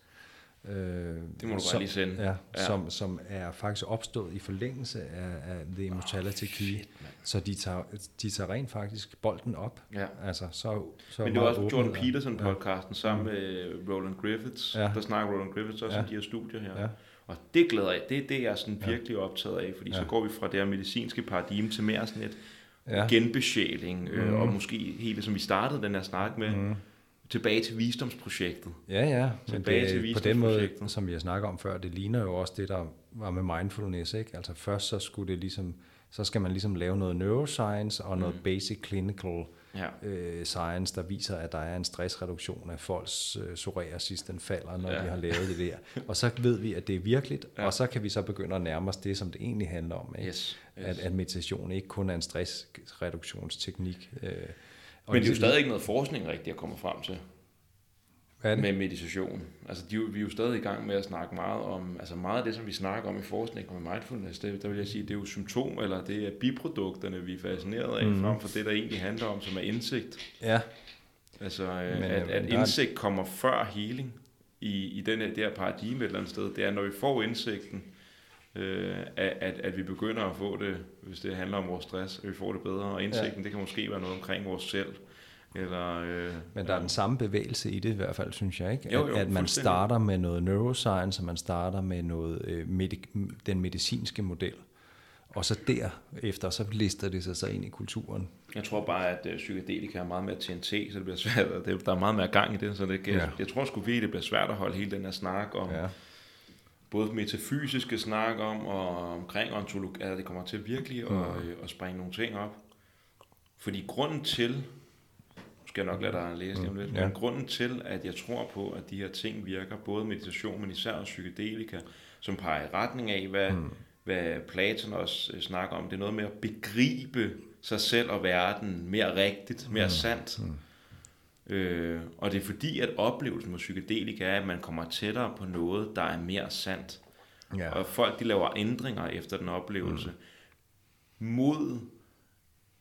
Det må du som, bare lige sende. Ja. Som er faktisk opstået i forlængelse af The Immortality Key. Så de tager rent faktisk bolden op. Ja. Altså, så men det var også Jordan Peterson podcasten sammen med Roland Griffiths. Ja. Der snakker Roland Griffiths også om de her studier her. Ja. Og det glæder jeg. Det er det, jeg er sådan virkelig optaget af, fordi så går vi fra det her medicinske paradigme til mere sådan et genbesjæling, og måske helt som vi startede den her snak med, tilbage til visdomsprojektet. Ja, men det, på den måde, som jeg snakker om før, det ligner jo også det, der var med mindfulness, ikke? Altså først så skulle det ligesom, så skal man ligesom lave noget neuroscience og noget basic clinical science, der viser, at der er en stressreduktion af folks psoriasis, den falder, når de har lavet det der. Og så ved vi, at det er virkeligt, og så kan vi så begynde at nærme os det, som det egentlig handler om. Ikke? Yes. At meditation ikke kun er en stressreduktionsteknik. Men det er jo stadig ikke noget forskning rigtigt, jeg kommer frem til. Med meditation. Altså, vi er jo stadig i gang med at snakke meget om, altså meget af det, som vi snakker om i forskning og med mindfulness, der vil jeg sige, det er jo symptom, eller det er biprodukterne, vi er fascineret af, frem for det, der egentlig handler om, som er indsigt. Ja. Altså, at indsigt kommer før healing i den her, det her paradigme et eller andet sted. Det er, når vi får indsigten, at vi begynder at få det, hvis det handler om vores stress, at vi får det bedre. Og indsigten, det kan måske være noget omkring vores selv. Eller, men der er den samme bevægelse i det i hvert fald, synes jeg, ikke? Jo, at man starter med noget neuroscience, og man starter med noget, den medicinske model, og så derefter, så lister det sig så ind i kulturen. Jeg tror bare, at psykedelika er meget mere TNT, så det bliver svært, og der er meget mere gang i det, så det kan, jeg tror sgu virkelig, det bliver svært at holde hele den her snak om, både metafysiske snak om, og omkring ontologi, altså det kommer til virkelig at springe nogle ting op. Fordi grunden til, skal jeg nok lade dig læse lidt, men grunden til, at jeg tror på, at de her ting virker, både meditation, men især også psykedelika, som peger i retning af, hvad Platon også snakker om, det er noget med at begribe sig selv og verden mere rigtigt, mere sandt. Og det er fordi, at oplevelsen med psykedelika er, at man kommer tættere på noget, der er mere sandt. Og folk, de laver ændringer efter den oplevelse, mod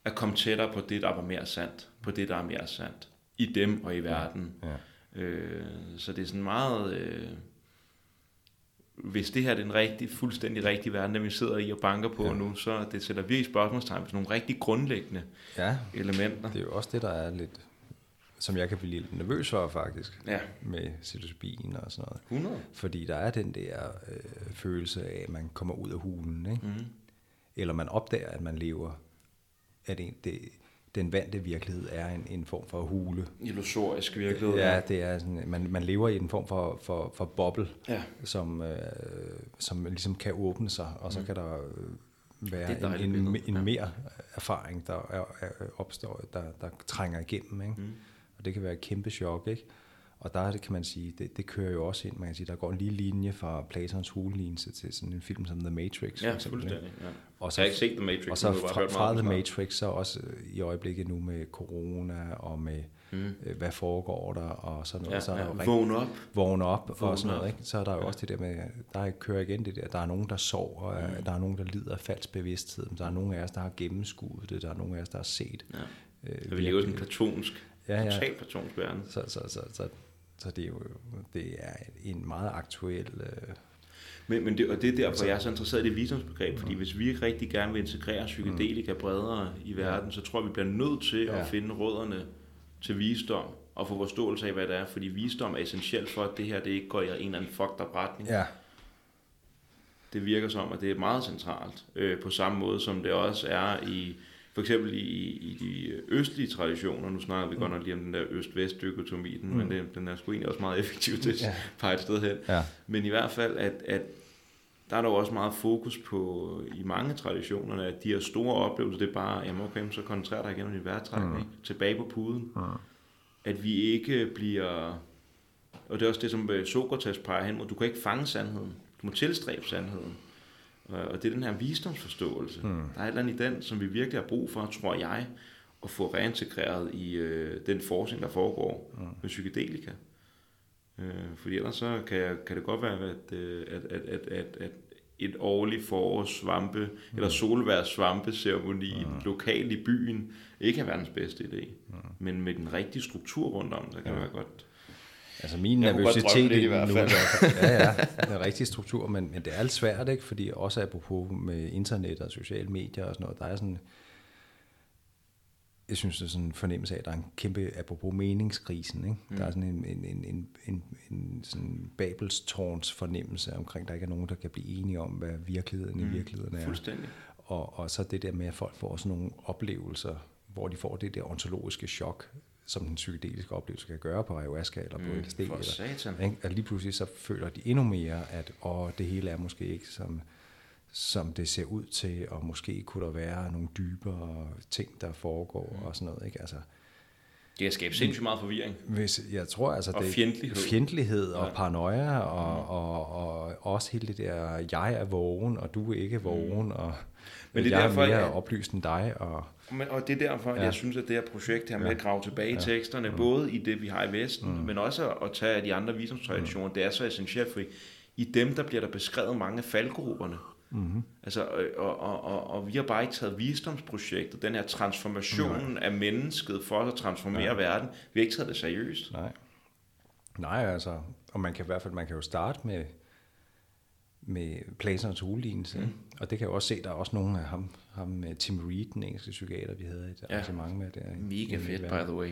at komme tættere på det, der er mere sandt, i dem og i verden. Så det er sådan meget, hvis det her er den rigtige, fuldstændig rigtige verden, den vi sidder i og banker på nu, så det sætter virkelig spørgsmålstegn på nogle rigtig grundlæggende elementer. Det er jo også det, der er lidt, som jeg kan blive lidt nervøs for faktisk, med psilocybin og sådan noget. 100. Fordi der er den der følelse af, at man kommer ud af hulen, ikke? Eller man opdager, at man lever, at den vante virkelighed er en form for hule. Illusorisk virkelighed. Ja, det er sådan, man lever i en form for boble, som ligesom kan åbne sig, og så kan der være en mere erfaring, der opstår, der trænger igennem. Ikke? Og det kan være et kæmpe chok, ikke? Og der kan man sige, det kører jo også ind. Man kan sige, der går en lille linje fra Platons hulelinse til sådan en film som The Matrix. Ja, fuldstændig. Ja. Og så, jeg har ikke set The Matrix. Og så fra The Matrix, så også i øjeblikket nu med corona og med, hvad foregår der og sådan noget. Så Vågne op og sådan noget. Ikke? Så er der jo også det der med, der kører igen det der. Der er nogen, der sover, der er nogen, der lider af falsk bevidsthed. Der er nogen af os, der har gennemskuet det. Der er nogen af os, der har set. Vi lever sådan platonsk. Totalt platonsk verden. Så det er en meget aktuel... Men det, og det er derfor, jeg er så interesseret i det visdomsbegreb, fordi hvis vi rigtig gerne vil integrere psykedelika bredere i verden, så tror jeg, vi bliver nødt til at finde rødderne til visdom og få forståelse af, hvad det er, fordi visdom er essentielt for, at det her det ikke går i en eller anden fucked up retning. Ja. Det virker som, at det er meget centralt, på samme måde som det også er i... For eksempel i de østlige traditioner, nu snakker vi godt nok lige om den der øst-vest-dykotomi, men den er sgu egentlig også meget effektiv til at pege et sted hen. Ja. Men i hvert fald, at der er der også meget fokus på, i mange traditionerne, at de her store oplevelser, det er bare, jamen okay, så koncentrerer dig igen om din vejrtrækning, tilbage på puden. Mm. At vi ikke bliver, og det er også det, som Sokrates peger hen mod, du kan ikke fange sandheden, du må tilstræbe sandheden. Og det er den her visdomsforståelse. Der er et eller andet i den, som vi virkelig har brug for, tror jeg, at få reintegreret i den forskning, der foregår med psykedelika. Fordi ellers så kan det godt være, at et årligt forårssvampe, eller solværssvampe-ceremoni lokalt i byen, ikke er verdens bedste idé. Men med den rigtige struktur rundt om, der kan være godt... Altså min nervøsitet i hvert fald. Den rigtige struktur, men det er alt svært, ikke? Fordi også apropos med internet og sociale medier og sådan noget, der er sådan, jeg synes, det er sådan en fornemmelse af, at der er en kæmpe, apropos meningskrisen, ikke? Der er sådan en sådan Babelstårns fornemmelse omkring, der ikke er nogen, der kan blive enige om, hvad virkeligheden i virkeligheden er. Fuldstændig. Og så det der med, at folk får sådan nogle oplevelser, hvor de får det der ontologiske chok, som den psykedeliske oplevelse kan gøre på ayahuasca eller på LSD. At lige pludselig så føler de endnu mere, at det hele er måske ikke som det ser ud til, og måske kunne der være nogle dybere ting, der foregår og sådan noget. Ikke? Altså, Det har skabt sindssygt meget forvirring. Jeg tror altså, og det er fjendtlighed og paranoia, og også hele det der, jeg er vågen, og du er ikke vågen, og men det er jeg derfor, er mere oplyst end dig. Og det er derfor, jeg synes, at det her projekt her med at grave tilbage i teksterne, både i det, vi har i Vesten, men også at tage de andre visdomstraditioner, det er så essentielt, for i dem, der bliver der beskrevet mange af faldgrupperne. Mm-hmm. Altså, og vi har bare ikke taget visdomsprojektet, den her transformationen af mennesket for at transformere verden, vi har ikke taget det seriøst. Nej, altså, og man kan jo starte med Platons hullignelse, og det kan jeg også se, der er også nogle af ham Tim Reed, den engelske psykiater, vi havde et arrangement med der. Mega fedt, by the way.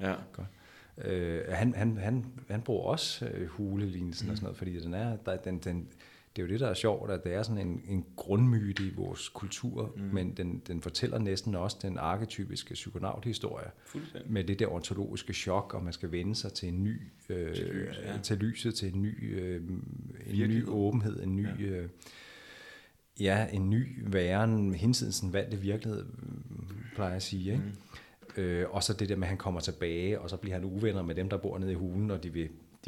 Ja. Godt. Han bruger også hulelignelsen og sådan noget, fordi den er, det er jo det, der er sjovt, at det er sådan en grundmyte i vores kultur, men den fortæller næsten også den arketypiske psykonauthistorie. Med det der ontologiske chok, og man skal vende sig til en ny til lyset, til en ny åbenhed, en ny væren, hinsidens den vante virkelighed, plejer jeg at sige, ikke? Og så det der med, at han kommer tilbage, og så bliver han uvenner med dem, der bor nede i hulen, og de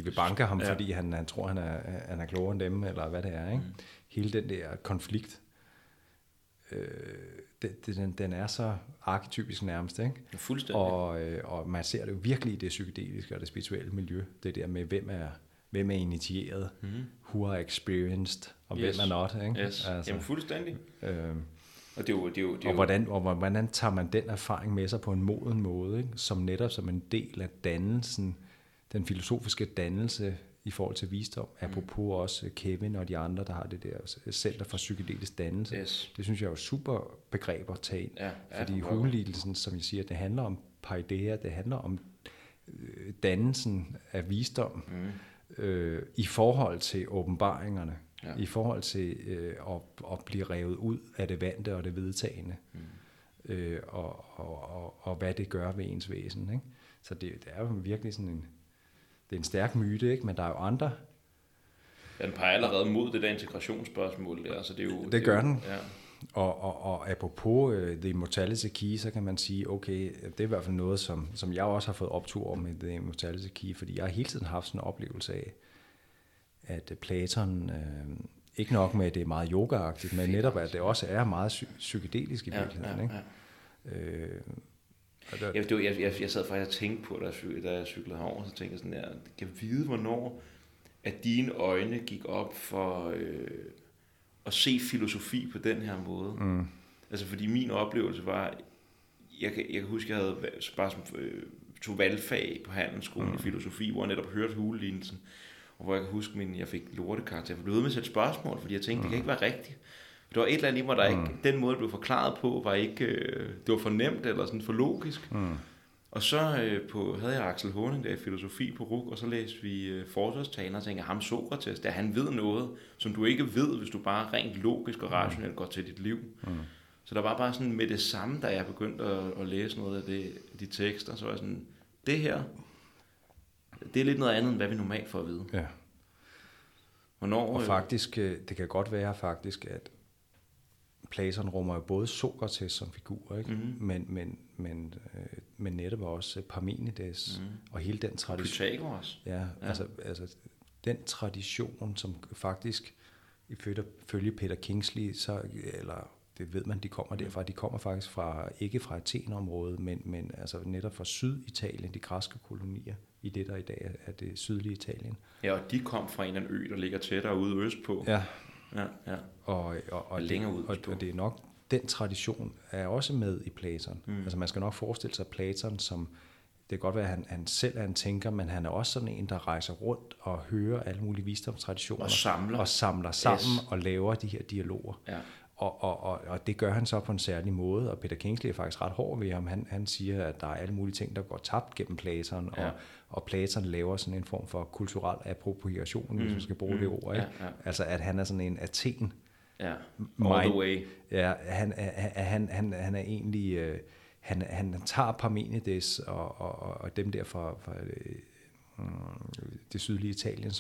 vil banke ham, fordi han tror, han er klogere end dem, eller hvad det er. Ikke? Hele den der konflikt, den er så arketypisk nærmest. Ikke? Ja, fuldstændig. Og man ser det jo virkelig i det psykedeliske og det spirituelle miljø. Det der med, hvem er initieret, who are experienced, og hvem er not. Ikke? Yes. Altså, jamen fuldstændig. Og det er jo. Og hvordan tager man den erfaring med sig på en moden måde, ikke? Som netop som en del af dannelsen, den filosofiske dannelse i forhold til visdom, apropos også Kevin og de andre, der har det der Center for Psykedelisk Dannelse. Yes. Det synes jeg er jo super begreb at tage ind, fordi hulelidelsen, som jeg siger, det handler om paideia, det handler om dannelsen af visdom i forhold til åbenbaringerne, i forhold til at blive revet ud af det vante og det vedtagende, og hvad det gør ved ens væsen, ikke? Så det er jo virkelig sådan en stærk myte, ikke? Men der er jo andre. Den peger allerede mod det der integrationsspørgsmål der, så det er jo... Det gør den. Ja. Og apropos The Immortality Key, så kan man sige, okay, det er i hvert fald noget, som jeg også har fået optur om med The Immortality Key, fordi jeg har hele tiden haft sådan en oplevelse af, at Platon, ikke nok med, at det er meget yogaagtigt, men netop, at det også er meget psykedelisk i virkeligheden, ikke? Jeg sad faktisk og tænkte på, da jeg cyklede herover, så tænkte jeg sådan der, kan jeg vide, hvornår at dine øjne gik op for at se filosofi på den her måde. Altså fordi min oplevelse var, jeg kan huske, jeg havde bare tog valgfag på handelsskolen i filosofi, hvor jeg netop hørte hulelignelsen, og hvor jeg kan huske, jeg fik lortekarakter, for jeg blev ved med at sætte spørgsmål, fordi jeg tænkte, det kan ikke være rigtigt. Det var et eller andet i mig, der ikke, den måde, det blev forklaret på, var ikke, det var for nemt eller sådan for logisk. Og så havde jeg Axel Håning der i filosofi på RUC, og så læste vi forsvarstalen og tænkte, ham Sokrates, der han ved noget, som du ikke ved, hvis du bare rent logisk og rationelt går til dit liv. Så der var bare sådan med det samme, da jeg begyndte at læse noget af de tekster, så var jeg sådan, det her, det er lidt noget andet, end hvad vi normalt får at vide. Ja. Og faktisk, det kan godt være faktisk, at Platon rummer jo både Sokrates som figur, ikke? Men netop også Parmenides og hele den tradition. Pythagoras. Ja. Altså den tradition, som faktisk ifølge Peter Kingsley, eller det ved man, de kommer derfra. De kommer faktisk ikke fra Athen-området, men altså netop fra Syditalien, de græske kolonier, i det der i dag er det sydlige Italien. Ja, og de kom fra en eller anden ø, der ligger tættere ude østpå. Ja. Og længere ud. Og det er nok, den tradition er også med i Platon. Altså man skal nok forestille sig Platon som, det kan godt være, at han selv er en tænker, men han er også sådan en, der rejser rundt og hører alle mulige visdomstraditioner. Og samler sammen og laver de her dialoger. Ja. Og det gør han så på en særlig måde, og Peter Kingsley er faktisk ret hård ved ham. Han siger, at der er alle mulige ting, der går tabt gennem Platon, og Platon laver sådan en form for kulturel appropriation, hvis man skal bruge det ord. Ikke? Ja. Altså, at han er sådan en Athen. Ja, all the way. Ja, han er egentlig... Han tager Parmenides og dem der fra det sydlige Italien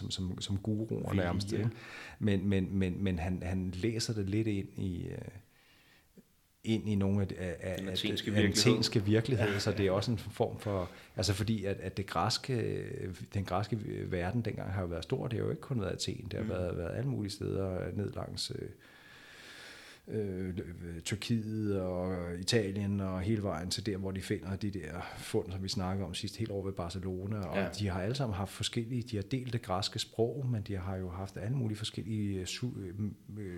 som guruer nærmest, men han læser det lidt ind i ind i nogle af den latinske virkelighed. Virkelighed, ja, så det er også en form for, altså fordi at det græske, den græske verden dengang har jo været stor, det har jo ikke kun været Athen, det har været alle mulige steder ned langs Tyrkiet og Italien og hele vejen til der, hvor de finder de der fund, som vi snakkede om sidst, helt over ved Barcelona, og de har alle sammen haft forskellige, de har delt det græske sprog, men de har jo haft alle mulige forskellige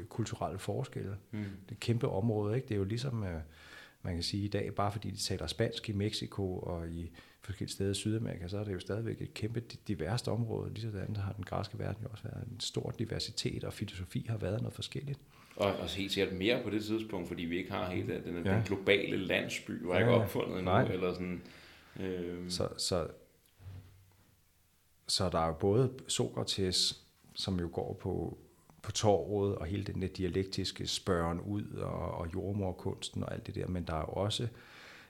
kulturelle forskelle. Mm. Det er et kæmpe område, ikke? Det er jo ligesom, man kan sige i dag, bare fordi de taler spansk i Mexico og i forskellige steder i Sydamerika, så er det jo stadigvæk et kæmpe diverst område. Ligesådan har den græske verden jo også været en stor diversitet, og filosofi har været noget forskelligt. Og helt sikkert mere på det tidspunkt, fordi vi ikke har helt den globale landsby, var ikke opfundet endnu, eller sådan. Så der er jo både Sokrates, som jo går på torvet, og hele den der dialektiske spørgen ud, og jordmorkunsten og alt det der, men der er jo også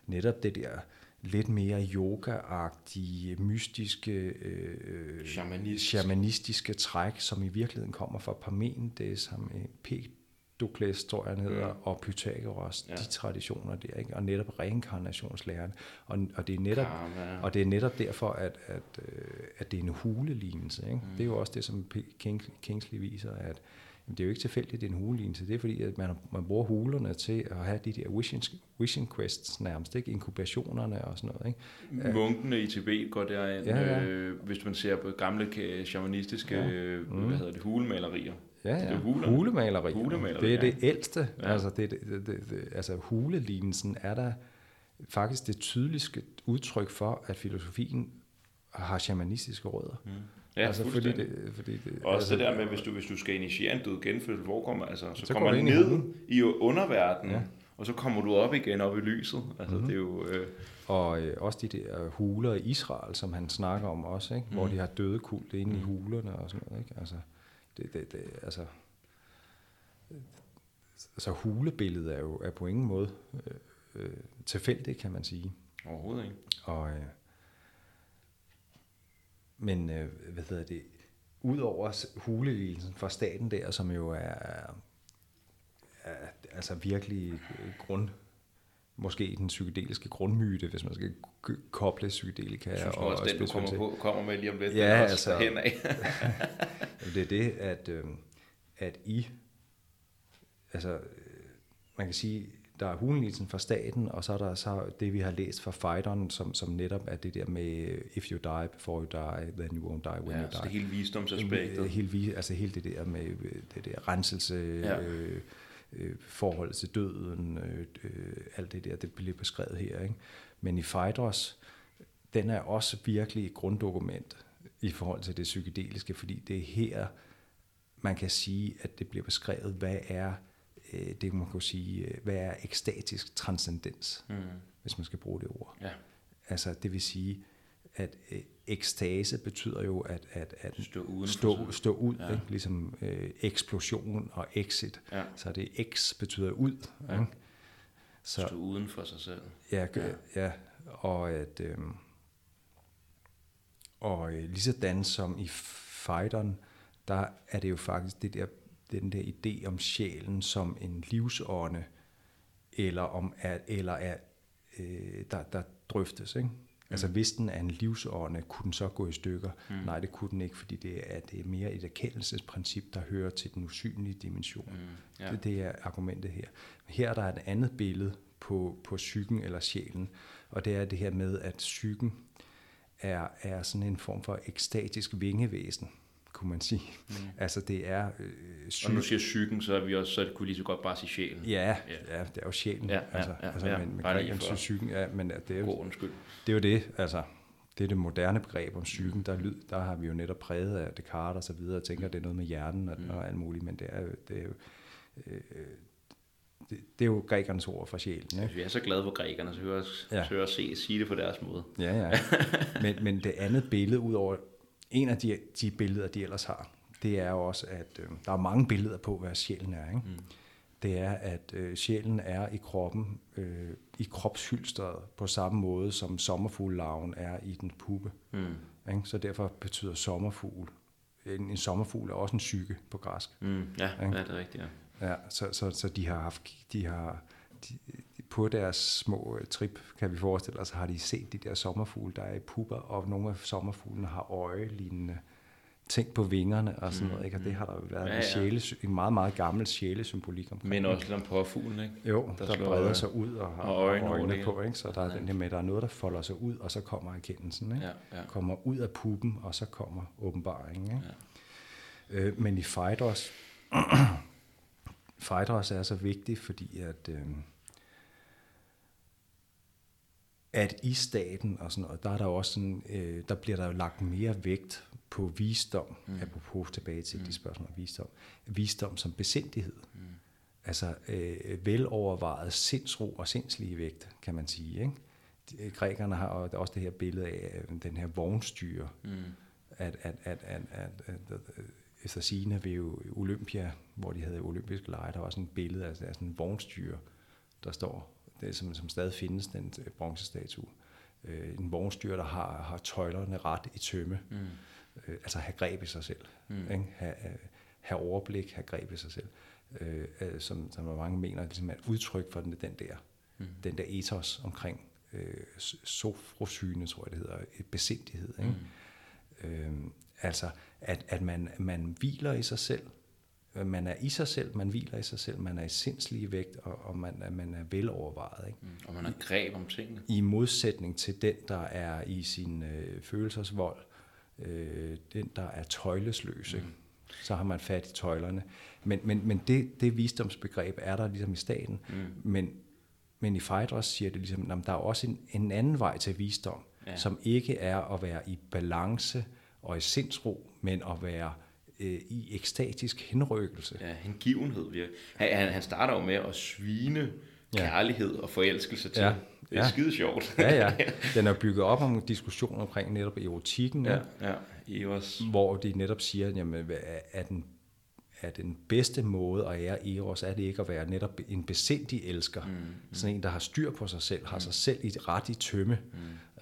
netop det der lidt mere yoga-agtige, mystiske, shamanistiske træk, som i virkeligheden kommer fra Parmenides, som Dukles, tror jeg, hedder, og Pythagoras, de traditioner der, ikke? Og netop reinkarnationslæren. Og det er netop, og det er netop derfor, at det er en hulelignelse. Ikke? Det er jo også det, som Kingsley viser, at det er jo ikke tilfældigt, det er en hulelignelse. Det er fordi, at man bruger hulerne til at have de der wishing quests nærmest, ikke? Inkubationerne og sådan noget. Ikke? Munkene i Tibet går derind, hvis man ser på gamle shamanistiske hulemalerier. Ja. Hulemalerier. Det er det ældste. Ja. Altså, altså hulelignelsen er der faktisk det tydeligste udtryk for, at filosofien har shamanistiske rødder. Mm. Ja, altså, fordi det, også altså, det der med, hvis du skal initiere en død genfødsel, hvor kommer altså, så kommer man ned i underverdenen, og så kommer du op i lyset. Altså, det er jo, Og også de der huler i Israel, som han snakker om også, ikke? Hvor de har døde kult inde i hulerne og sådan noget, ikke? Altså, så hulebilledet er på ingen måde tilfældigt, kan man sige. Overhovedet ikke. Men udover hulelignelsen fra staten der, som jo er altså virkelig grund, måske den psykedeliske grundmyte, hvis man skal koble psykedelika og den, du kommer med lige om lidt, ja, altså, hen af. Det er det, at I, altså man kan sige, der er hulenitsen fra staten, og så er der så det, vi har læst fra Phaidon, som netop er det der med if you die, before you die, then you won't die, when you die. Ja, det hele visdomsaspektet. Hele det der med det der renselse, forholdet til døden, alt det der, det bliver beskrevet her, ikke? Men i Phaedros, den er også virkelig et grunddokument i forhold til det psykedeliske, fordi det er her, man kan sige, at det bliver beskrevet, hvad er det, man kan sige, hvad er ekstatisk transcendens, hvis man skal bruge det ord. Ja. Altså, det vil sige, at ekstase betyder jo at stå ud, ikke? Ligesom eksplosion og exit. Ja. Så det X betyder ud. Ja. Så, stå uden for sig selv. Ja. Og at ligesådan som i Phaidon, der er det jo faktisk den der idé om sjælen som en livsånde, der drøftes, ikke? Altså hvis den er en livsånde, kunne den så gå i stykker? Nej, det kunne den ikke, fordi det er mere et erkendelsesprincip, der hører til den usynlige dimension. Det er argumentet her. Her er der et andet billede på psyken eller sjælen, og det er det her med, at psyken er sådan en form for ekstatisk vingevæsen, kunne man sige. Altså det er psyken. Og nu siger psyken, så kunne lige så godt bare sige sjælen. Ja, det er jo sjælen. Det er jo det, altså det er det moderne begreb om psyken, der har vi jo netop præget af Descartes og så videre, og tænker, det er noget med hjernen og alt muligt, men det er jo grækernes ord fra sjælen. Ikke? Altså, jeg er så glad for grækerne, så hører os sige det på deres måde. Ja. Men det andet billede, udover en af de billeder, de ellers har, det er jo også, at der er mange billeder på, hvad sjælen er. Ikke? Det er, at sjælen er i kroppen, i kropshylstret, på samme måde som sommerfuglelarven er i den puppe. Ikke? Så derfor betyder sommerfugl. En sommerfugl er også en psyke på græsk. Ja, det er rigtigt. Ja, så de har på deres små trip, kan vi forestille os, har de set de der sommerfugle, der er i pupper, og nogle af sommerfuglene har øjelignende ting på vingerne og sådan noget, ikke? Og det har der jo været en meget, meget gammel sjælesymbolik omkring. Men også lidt om påfuglen, ikke? Jo, der breder sig ud og har øjne på, ikke? Så der er den her med, der er noget, der folder sig ud, og så kommer erkendelsen, ikke? Ja, ja. Kommer ud af puppen, og så kommer åbenbaringen, ikke? Ja. Men i Phaedrus er så vigtig, fordi at i staten og sådan noget, der er der også sådan, der bliver der jo lagt mere vægt på visdom, apropos tilbage til de spørgsmål om visdom, som besindighed, altså velovervejet sindsro og sindslige vægt, kan man sige, ikke? Grækerne har også det her billede af den her vognstyre, at efter sigende ved Olympia, hvor de havde olympiske lege, der var sådan et billede af sådan en vognstyre, der står, det er, som stadig findes, den bronzestatue. En vognstyre, der har tøjlerne ret i tømme. Altså have greb i sig selv. Ikke? Have overblik, have greb i sig selv. Som mange mener ligesom er et udtryk for den der ethos omkring sofrosyne, tror jeg det hedder, besindighed. Ikke? Altså at man hviler i sig selv. Man er i sig selv, man hviler i sig selv, man er i sindslige vægt, og man er velovervejet. Ikke? Og man har greb om tingene. I modsætning til den, der er i sin følelsesvold, den, der er tøjlesløs, ikke? Så har man fat i tøjlerne. Men det visdomsbegreb er der ligesom i staten, men i Phaedrus siger det ligesom, at der er også en anden vej til visdom, som ikke er at være i balance og i sindsro, men at være i ekstatisk henrykkelse. Ja, hengivenhed virkelig. Han starter jo med at svine kærlighed og forelskelse til. Ja. Det er skide sjovt. Ja. Den er bygget op om en diskussion omkring netop erotikken, Eros. Hvor de netop siger, jamen, er den bedste måde at ære Eros, er det ikke at være netop en besindig elsker. Sådan en, der har styr på sig selv, har sig selv i ret i tømme.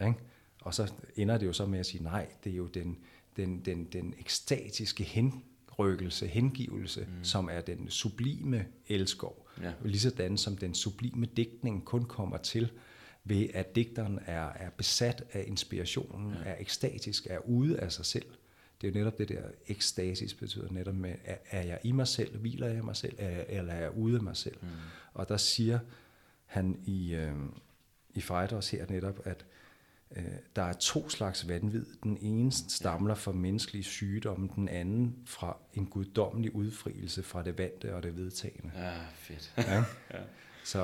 Ikke? Og så ender det jo så med at sige, nej, det er jo den ekstatiske henrykkelse, hengivelse, som er den sublime elskov. Ja. Ligesådan som den sublime digtning kun kommer til, ved at digteren er besat af inspirationen, er ekstatisk, er ude af sig selv. Det er jo netop det der ekstatisk betyder netop med, er jeg i mig selv, hviler jeg i mig selv, eller er jeg ude af mig selv? Og der siger han i Phaedrus her netop, at der er to slags vanvid. Den ene stammer fra menneskelige sygdomme, den anden fra en guddommelig udfrielse fra det vante og det vedtagende. Ah, fedt. Ja?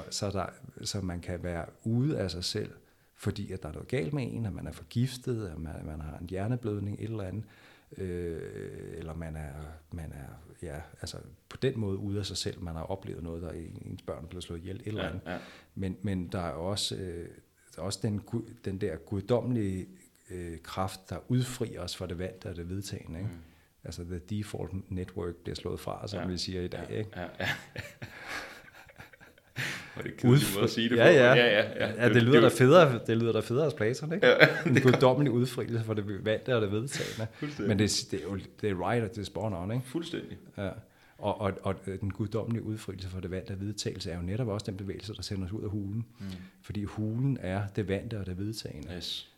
Ja. Så man kan være ude af sig selv, fordi at der er noget galt med en, at man er forgiftet, at man har en hjerneblødning, et eller andet, eller man er altså på den måde ude af sig selv. Man har oplevet noget, der ens børn er blevet slået ihjel, et eller andet. Ja. Men der er også... også den der guddommelige kraft, der udfrier os for det vante og det vedtagende. Ikke? Altså the default network bliver slået fra, som vi siger i dag. Ikke? Ja. Og det er kedeligt at sige det på. Ja. Det lyder da federe af Platon, ikke? Ja, en guddommelig udfrielse for det vante og det vedtagende. Men det er jo right, og det er spot on, ikke? Fuldstændig. Ja. Og den guddommelige udfrielse for det vante og vedtagelse er jo netop også den bevægelse, der sender os ud af hulen. Fordi hulen er det vante og det vedtagende. Yes.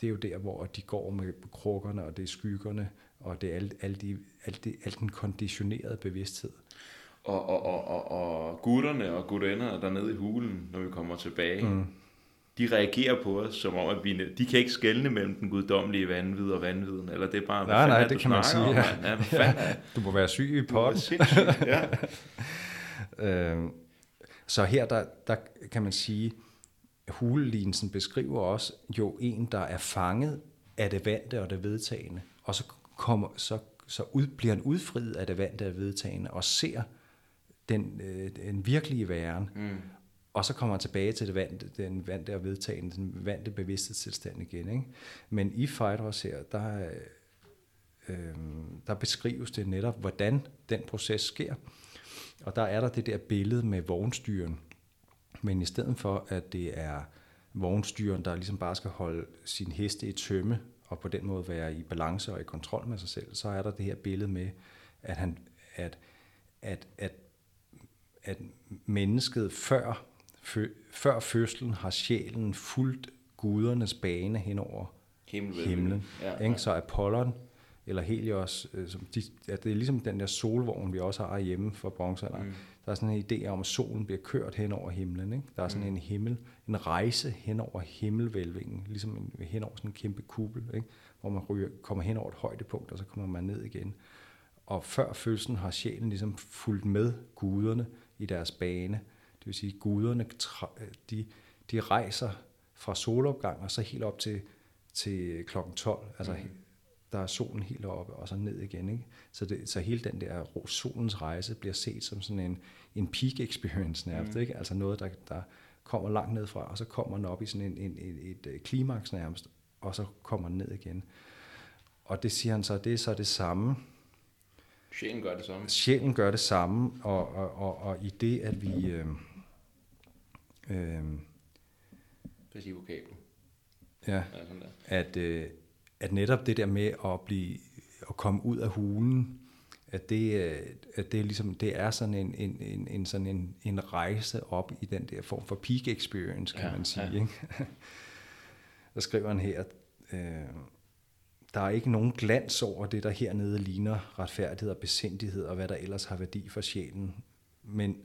Det er jo der, hvor de går med krukkerne, og det er skyggerne, og det er alt den konditionerede bevidsthed. Og gutterne og guttinder dernede i hulen, når vi kommer tilbage, de reagerer på os, som om at de kan ikke skelne mellem den guddommelige vanvid og vanviden, eller det er bare, nej, det kan man sige. Du må være syg i pot. Så her, der kan man sige, hulelignelsen beskriver også jo en, der er fanget af det vante og det vedtagende, og bliver han udfriet af det vante og det vedtagende, og ser den virkelige væren, og så kommer han tilbage til den vante og vedtagende, den vante bevidsthedstilstand igen. Ikke? Men i Phaedrus her, der beskrives det netop, hvordan den proces sker. Og der er der det der billede med vognstyren. Men i stedet for, at det er vognstyren, der ligesom bare skal holde sin heste i tømme, og på den måde være i balance og i kontrol med sig selv, så er der det her billede med, at mennesket før fødslen har sjælen fulgt gudernes bane henover himlen. Ja, ja. Så Apollon eller Helios, det er ligesom den der solvogn, vi også har hjemme fra bronzealderen. Mm. Der er sådan en idé om, at solen bliver kørt hen over himlen. Ikke? Der er sådan en himmel, en rejse hen over himmelvælvingen, ligesom hen over sådan en kæmpe kuppel, ikke? Hvor man kommer hen over et højdepunkt, og så kommer man ned igen. Og før fødslen har sjælen ligesom fulgt med guderne i deres bane. Det vil sige, at guderne de rejser fra solopgang og så helt op til kl. 12. Altså, der er solen helt oppe og så ned igen. Ikke? Så hele den der solens rejse bliver set som sådan en peak experience nærmest. Ikke? Altså noget, der kommer langt ned fra, og så kommer den op i sådan et klimaks nærmest, og så kommer den ned igen. Og det siger han så, det er så det samme. Sjælen gør det samme. Sjælen gør det samme, og i det, at vi... det er vokablen. Ja, at netop det der med at komme ud af hulen, at det ligesom det er sådan en rejse op i den der form for peak experience, kan man sige. Ja. Ikke? Der skriver han her, der er ikke nogen glans over det, der hernede ligner retfærdighed og besindighed og hvad der ellers har værdi for sjælen, men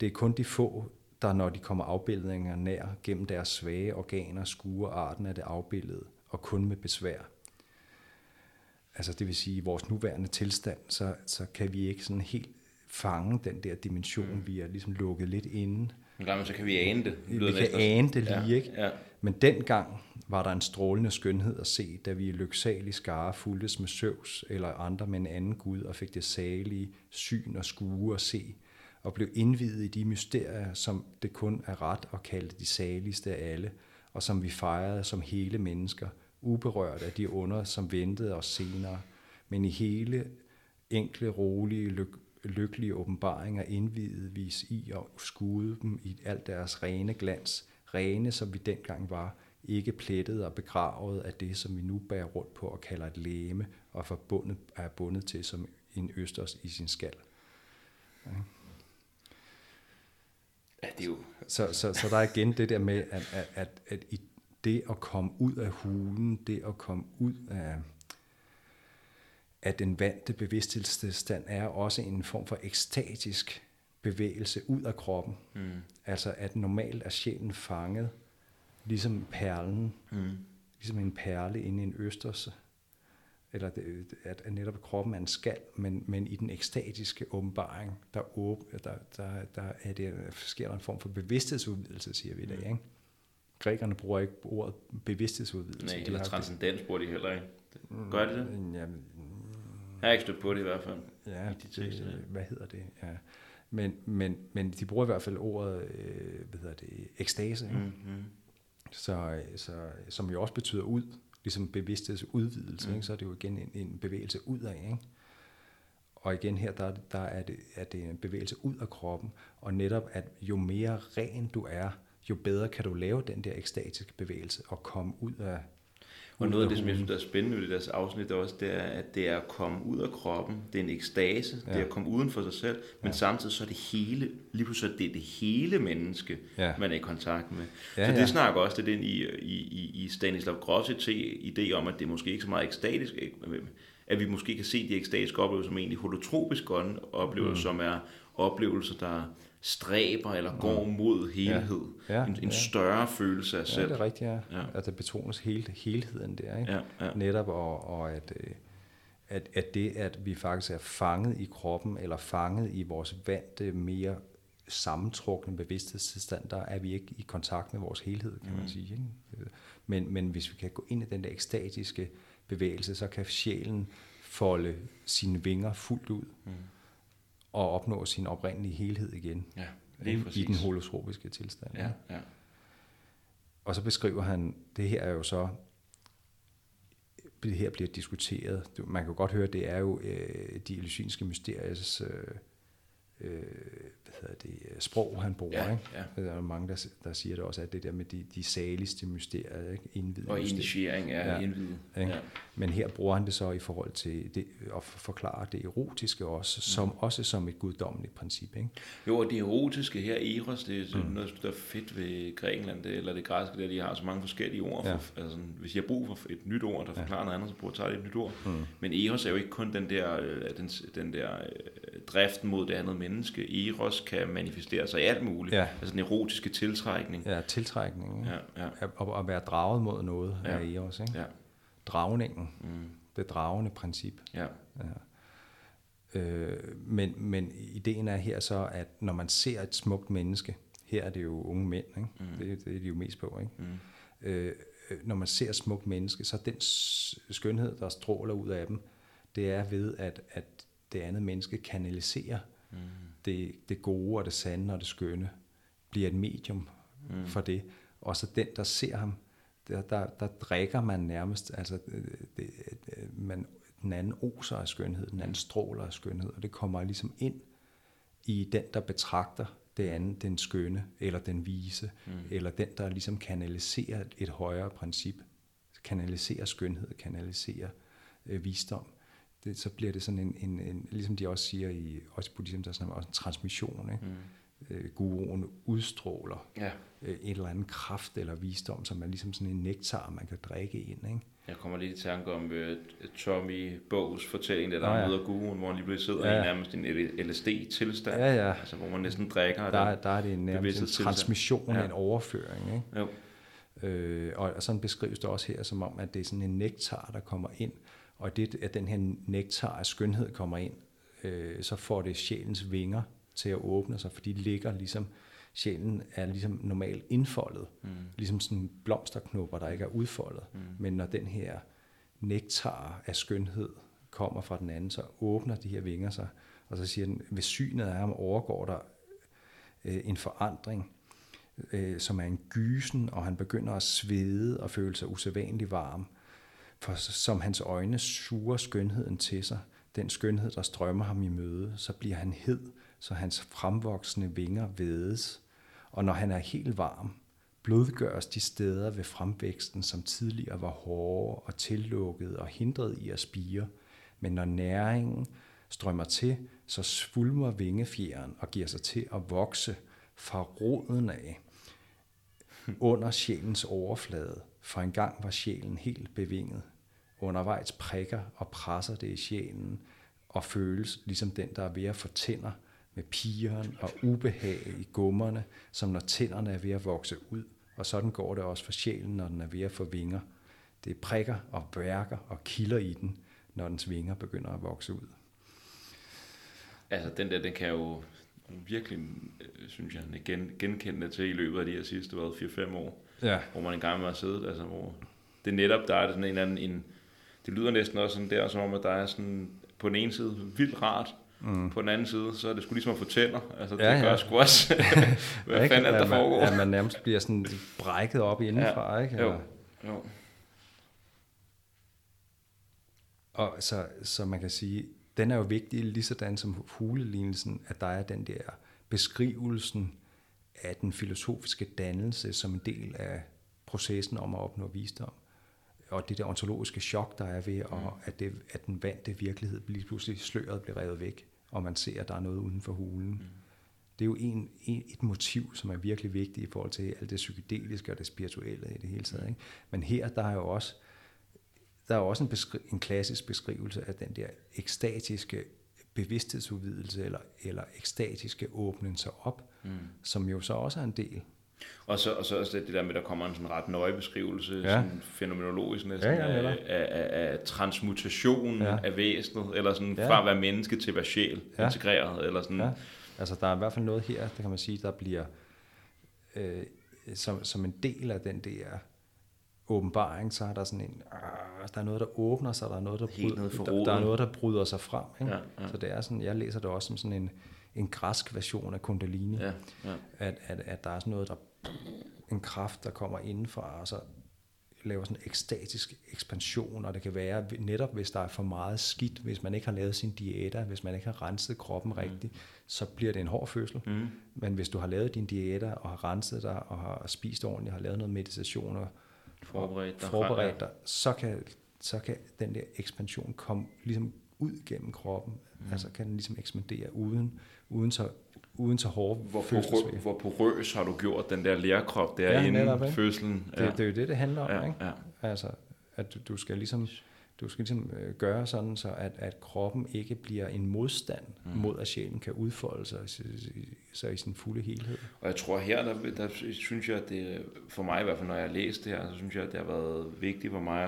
det er kun de få, der når de kommer afbildninger nær gennem deres svage organer, skuer arten af det afbillede, og kun med besvær. Altså det vil sige, i vores nuværende tilstand, så kan vi ikke sådan helt fange den der dimension, vi er ligesom lukket lidt inde. Men så kan vi ane det. Vi kan ane det lige, ikke? Ja. Men dengang var der en strålende skønhed at se, da vi i lyksalig skare fuldtes med Zeus eller andre med en anden gud, og fik det salige syn og skue at se, og blev indviet i de mysterier, som det kun er ret at kalde de saligste af alle, og som vi fejrede som hele mennesker, uberørt af de under, som ventede os senere, men i hele enkle, rolige, lykkelige åbenbaringer indviede vis i og skuede dem i alt deres rene glans, rene som vi dengang var, ikke plettet og begravet af det, som vi nu bærer rundt på og kalder et legeme, og er bundet til som en østers i sin skal. Ja. Ja, det er jo... så der er igen det der med, at i det at komme ud af hulen, det at komme ud af den vante bevidsthedstilstand, er også en form for ekstatisk bevægelse ud af kroppen. Mm. Altså at normalt er sjælen fanget, ligesom perlen, ligesom en perle inde i en østers, eller at netop kroppen er en skal, men i den ekstatiske åbenbaring, der sker der en form for bevidsthedsudvidelse, siger vi i dag. Ikke? Grækerne bruger ikke ordet bevidsthedsudvidelse. Nej, eller transcendens bruger de heller ikke. Gør de det? Ja, jeg har ikke stødt på det i hvert fald. Ja, i de tekster, hvad hedder det? Ja. Men de bruger i hvert fald ordet ekstase, så, som jo også betyder ud, ligesom bevidsthedsudvidelse, ikke? Så er det jo igen en bevægelse udad, ikke? Og igen her, der er det en bevægelse ud af kroppen, og netop at jo mere ren du er, jo bedre kan du lave den der ekstatiske bevægelse og komme ud af... Og noget af det, som jeg synes er spændende ved deres afsnit også, det er, at det er at komme ud af kroppen, det er en ekstase, det er at komme uden for sig selv, men samtidig så er det hele, lige pludselig det er det hele menneske, man er i kontakt med. Ja, så det snakker også lidt ind i Stanislav Grosse til idé om, at det måske ikke så meget ekstatisk, at vi måske kan se de ekstatiske oplevelser som egentlig holotropiske oplevelser, som er oplevelser, der stræber eller går mod helhed. Ja. En større følelse af selv. Det er rigtigt, at det betones helheden der. Ikke? Ja. Netop, og at det, at vi faktisk er fanget i kroppen, eller fanget i vores vante, mere sammentrukne bevidsthedstilstand, der er vi ikke i kontakt med vores helhed, kan man sige. Ikke? Men hvis vi kan gå ind i den der ekstatiske bevægelse, så kan sjælen folde sine vinger fuldt ud, og opnå sin oprindelige helhed igen, i den holotropiske tilstand. Ja, ja. Og så beskriver han, det her bliver diskuteret, man kan jo godt høre, det er jo de elysinske mysteriers sprog, han bruger. Ja, ja. Der er mange, der siger det også, at det der med de saligste mysterier, ikke? Indvide og initiering er indvide. Ja. Men her bruger han det så i forhold til det, at forklare det erotiske også, også som et guddommeligt princip. Ikke? Jo, og det erotiske her, eros, det er noget, der er fedt ved Grækenland, eller det græske, der de har så mange forskellige ord. Ja. Altså, hvis jeg bruger for et nyt ord, der forklarer noget andet, så bruger jeg et nyt ord. Mm. Men eros er jo ikke kun den der driften mod det andet menneske. Eros kan manifestere sig i alt muligt. Ja. Altså den erotiske tiltrækning. Ja, tiltrækningen. Ja, ja. At være draget mod noget af Eros. Ikke? Ja. Dragningen. Mm. Det dragende princip. Ja. Ja. Men ideen er her så, at når man ser et smukt menneske, her er det jo unge mænd, ikke? Mm. Det er de jo mest på, ikke? Mm. Når man ser et smukt menneske, så den skønhed, der stråler ud af dem, det er ved, at det andet menneske kanaliserer det gode og det sande og det skønne, bliver et medium for det. Og så den, der ser ham, der drikker man nærmest, altså den anden oser af skønhed, den anden stråler af skønhed, og det kommer ligesom ind i den, der betragter det andet, den skønne, eller den vise, eller den, der ligesom kanaliserer et højere princip, kanaliserer skønhed, kanaliserer visdom. Så bliver det sådan en ligesom de også siger i buddhismen, der snakker også en transmission, ikke? Guruen udstråler en eller anden kraft eller visdom, som er ligesom sådan en nektar, man kan drikke ind, ikke? Jeg kommer lidt i tanke om Tommy Bogs fortælling, der møder guruen, hvor han lige pludselig sidder i nærmest en LSD-tilstand, altså, hvor man næsten drikker. Der er det nærmest en transmission, en overføring, ikke? Jo. Og sådan beskrives det også her, som om, at det er sådan en nektar, der kommer ind, og det, at den her nektar af skønhed kommer ind, så får det sjælens vinger til at åbne sig, for de ligger ligesom, sjælen er ligesom normalt indfoldet, ligesom sådan blomsterknopper, der ikke er udfoldet. Men når den her nektar af skønhed kommer fra den anden, så åbner de her vinger sig, og så siger den, ved synet af ham overgår der en forandring, som er en gysen, og han begynder at svede og føle sig usædvanligt varm, for som hans øjne suger skønheden til sig, den skønhed, der strømmer ham i møde, så bliver han hed, så hans fremvoksende vinger vædes, og når han er helt varm, blødgøres de steder ved fremvæksten, som tidligere var hårde og tillukkede og hindrede i at spire, men når næringen strømmer til, så svulmer vingefjeren og giver sig til at vokse fra roden af under sjælens overflade. For engang var sjælen helt bevinget. Undervejs prikker og presser det i sjælen, og føles ligesom den, der er ved at få tænder, med pigeren og ubehag i gummerne, som når tænderne er ved at vokse ud. Og sådan går det også for sjælen, når den er ved at få vinger. Det prikker og værker og kilder i den, når dens vinger begynder at vokse ud. Altså den kan jo virkelig, synes jeg, genkende til i løbet af de her sidste 4-5 år. Ja. Hvor man engang var siddet, altså hvor det netop, der er sådan en eller anden, det lyder næsten også sådan der, som om, at der er sådan, på den ene side vildt rart, på den anden side, så er det sgu ligesom at få tænder, altså det gør sgu også, hvad fanden er der foregår. Ja, man nærmest bliver sådan brækket op indenfra, ikke? Eller? Jo. Og så man kan sige, den er jo vigtig, lige sådan som hulelignelsen, at der er den der beskrivelsen, af den filosofiske dannelse som en del af processen om at opnå visdom. Og det der ontologiske chok, der er ved, at den vante virkelighed lige pludselig sløret bliver revet væk, og man ser, at der er noget uden for hulen. Det er jo et motiv, som er virkelig vigtigt i forhold til alt det psykedeliske og det spirituelle i det hele taget. Ikke? Men her, der er jo også en klassisk beskrivelse af den der ekstatiske bevidsthedsudvidelse eller ekstatiske åbnen sig op, som jo så også er en del. Og så også det der med, der kommer en sådan ret nøje beskrivelse, sådan fænomenologisk næsten, af transmutationen af væsenet, eller sådan fra at være menneske til at være sjæl, integreret, eller sådan. Ja. Altså der er i hvert fald noget her, det kan man sige, der bliver som en del af den der åbenbaring, så er der sådan en, der er noget, der åbner sig, der er noget, der bryder sig frem. Ikke? Ja. Så det er sådan, jeg læser det også som sådan en græsk version af kundalini, at der er sådan noget, en kraft, der kommer indenfra, og så laver sådan en ekstatisk ekspansion, og det kan være netop, hvis der er for meget skidt, hvis man ikke har lavet sine diæter, hvis man ikke har renset kroppen rigtigt, så bliver det en hård fødsel. Mm. Men hvis du har lavet dine diæter, og har renset dig, og har spist ordentligt, har lavet noget meditation, og forberedt dig, så kan den der ekspansion komme ligesom ud gennem kroppen. Mm. Altså kan den ligesom ekspandere uden så hårde fødselsvæg. Hvor porøs har du gjort den der lerkrop der inden fødslen? Ja. Det er jo det handler om, ikke? Ja. Altså at du skal ligesom gøre sådan så at kroppen ikke bliver en modstand mod at sjælen kan udfolde sig så i sin fulde helhed. Og jeg tror her der synes jeg at det for mig i hvert fald når jeg har læst det her, så synes jeg at det har været vigtigt for mig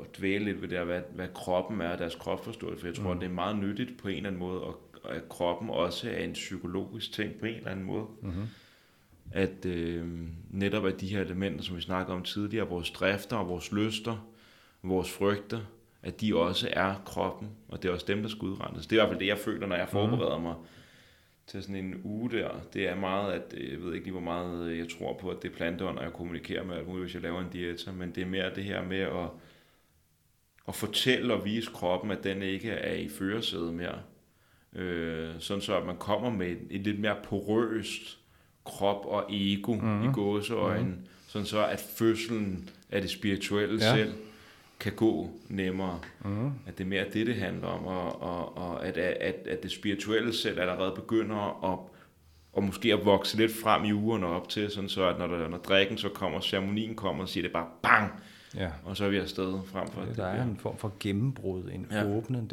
at dvæle lidt ved det, hvad kroppen er og deres kropsforståelse, for jeg tror at det er meget nyttigt på en eller anden måde at kroppen også er en psykologisk ting på en eller anden måde. Mm-hmm. At netop at de her elementer, som vi snakkede om tidligere, vores drifter og vores lyster, vores frygter, at de også er kroppen, og det er også dem, der skal udrenses. Det er i hvert fald det, jeg føler, når jeg forbereder mig til sådan en uge der. Det er meget, at jeg ved ikke lige, hvor meget jeg tror på, at det er planteånd, og jeg kommunikerer med alt muligt, hvis jeg laver en diæter, men det er mere det her med at fortælle og vise kroppen, at den ikke er i førersædet mere. Sådan så at man kommer med et lidt mere porøst krop og ego i gåseøjne, sådan så at fødslen af det spirituelle selv kan gå nemmere, at det er mere det handler om, og at det spirituelle selv allerede begynder at og måske at vokse lidt frem i ugerne op til, sådan så at når drikken så kommer, ceremonien kommer, så siger det bare bang. Ja. Og så er vi afsted frem for det. Der er en form for gennembrud, en åbnen, og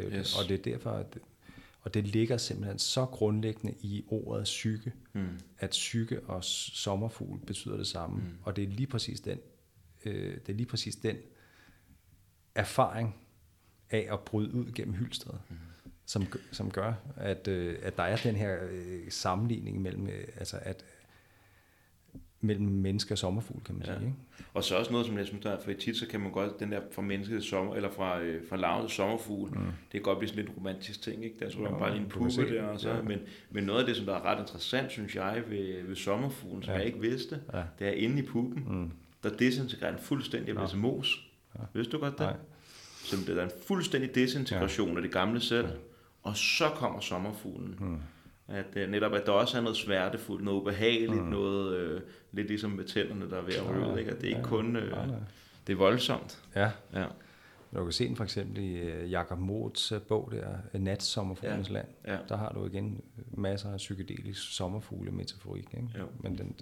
det er derfor at og det ligger simpelthen så grundlæggende i ordet psyke, at psyke og sommerfugl betyder det samme. Mm. Og det er lige præcis den erfaring af at bryde ud gennem Hylstred, som gør, at der er den her sammenligning mellem, altså mellem menneske og sommerfugl, kan man sige. Ikke? Og så også noget, som jeg synes, der er, for tit, så kan man godt, den der fra mennesket sommer, eller fra larvet sommerfugl, det kan godt blive sådan lidt romantisk ting, ikke? Der tror man bare lige en puppe der, og så, men noget af det, som der er ret interessant, synes jeg, ved sommerfuglen, som jeg ikke vidste, det er inde i puppen, der desintegrerer den fuldstændig af mos. Ja. Vidste du godt det? Nej. Så der er en fuldstændig desintegration af det gamle selv, og så kommer sommerfuglen. At netop, at der også er noget smertefuldt, noget ubehageligt, noget lidt ligesom med tænderne, der er ved at ryge ud, ikke? At det er ikke kun, det er voldsomt. Ja. Du kan se den for eksempel i Jakob Moths bog der, Nats sommerfuglens land. Ja. Der har du igen masser af psykedelisk sommerfugle-metaforik, ikke? Jo. Men den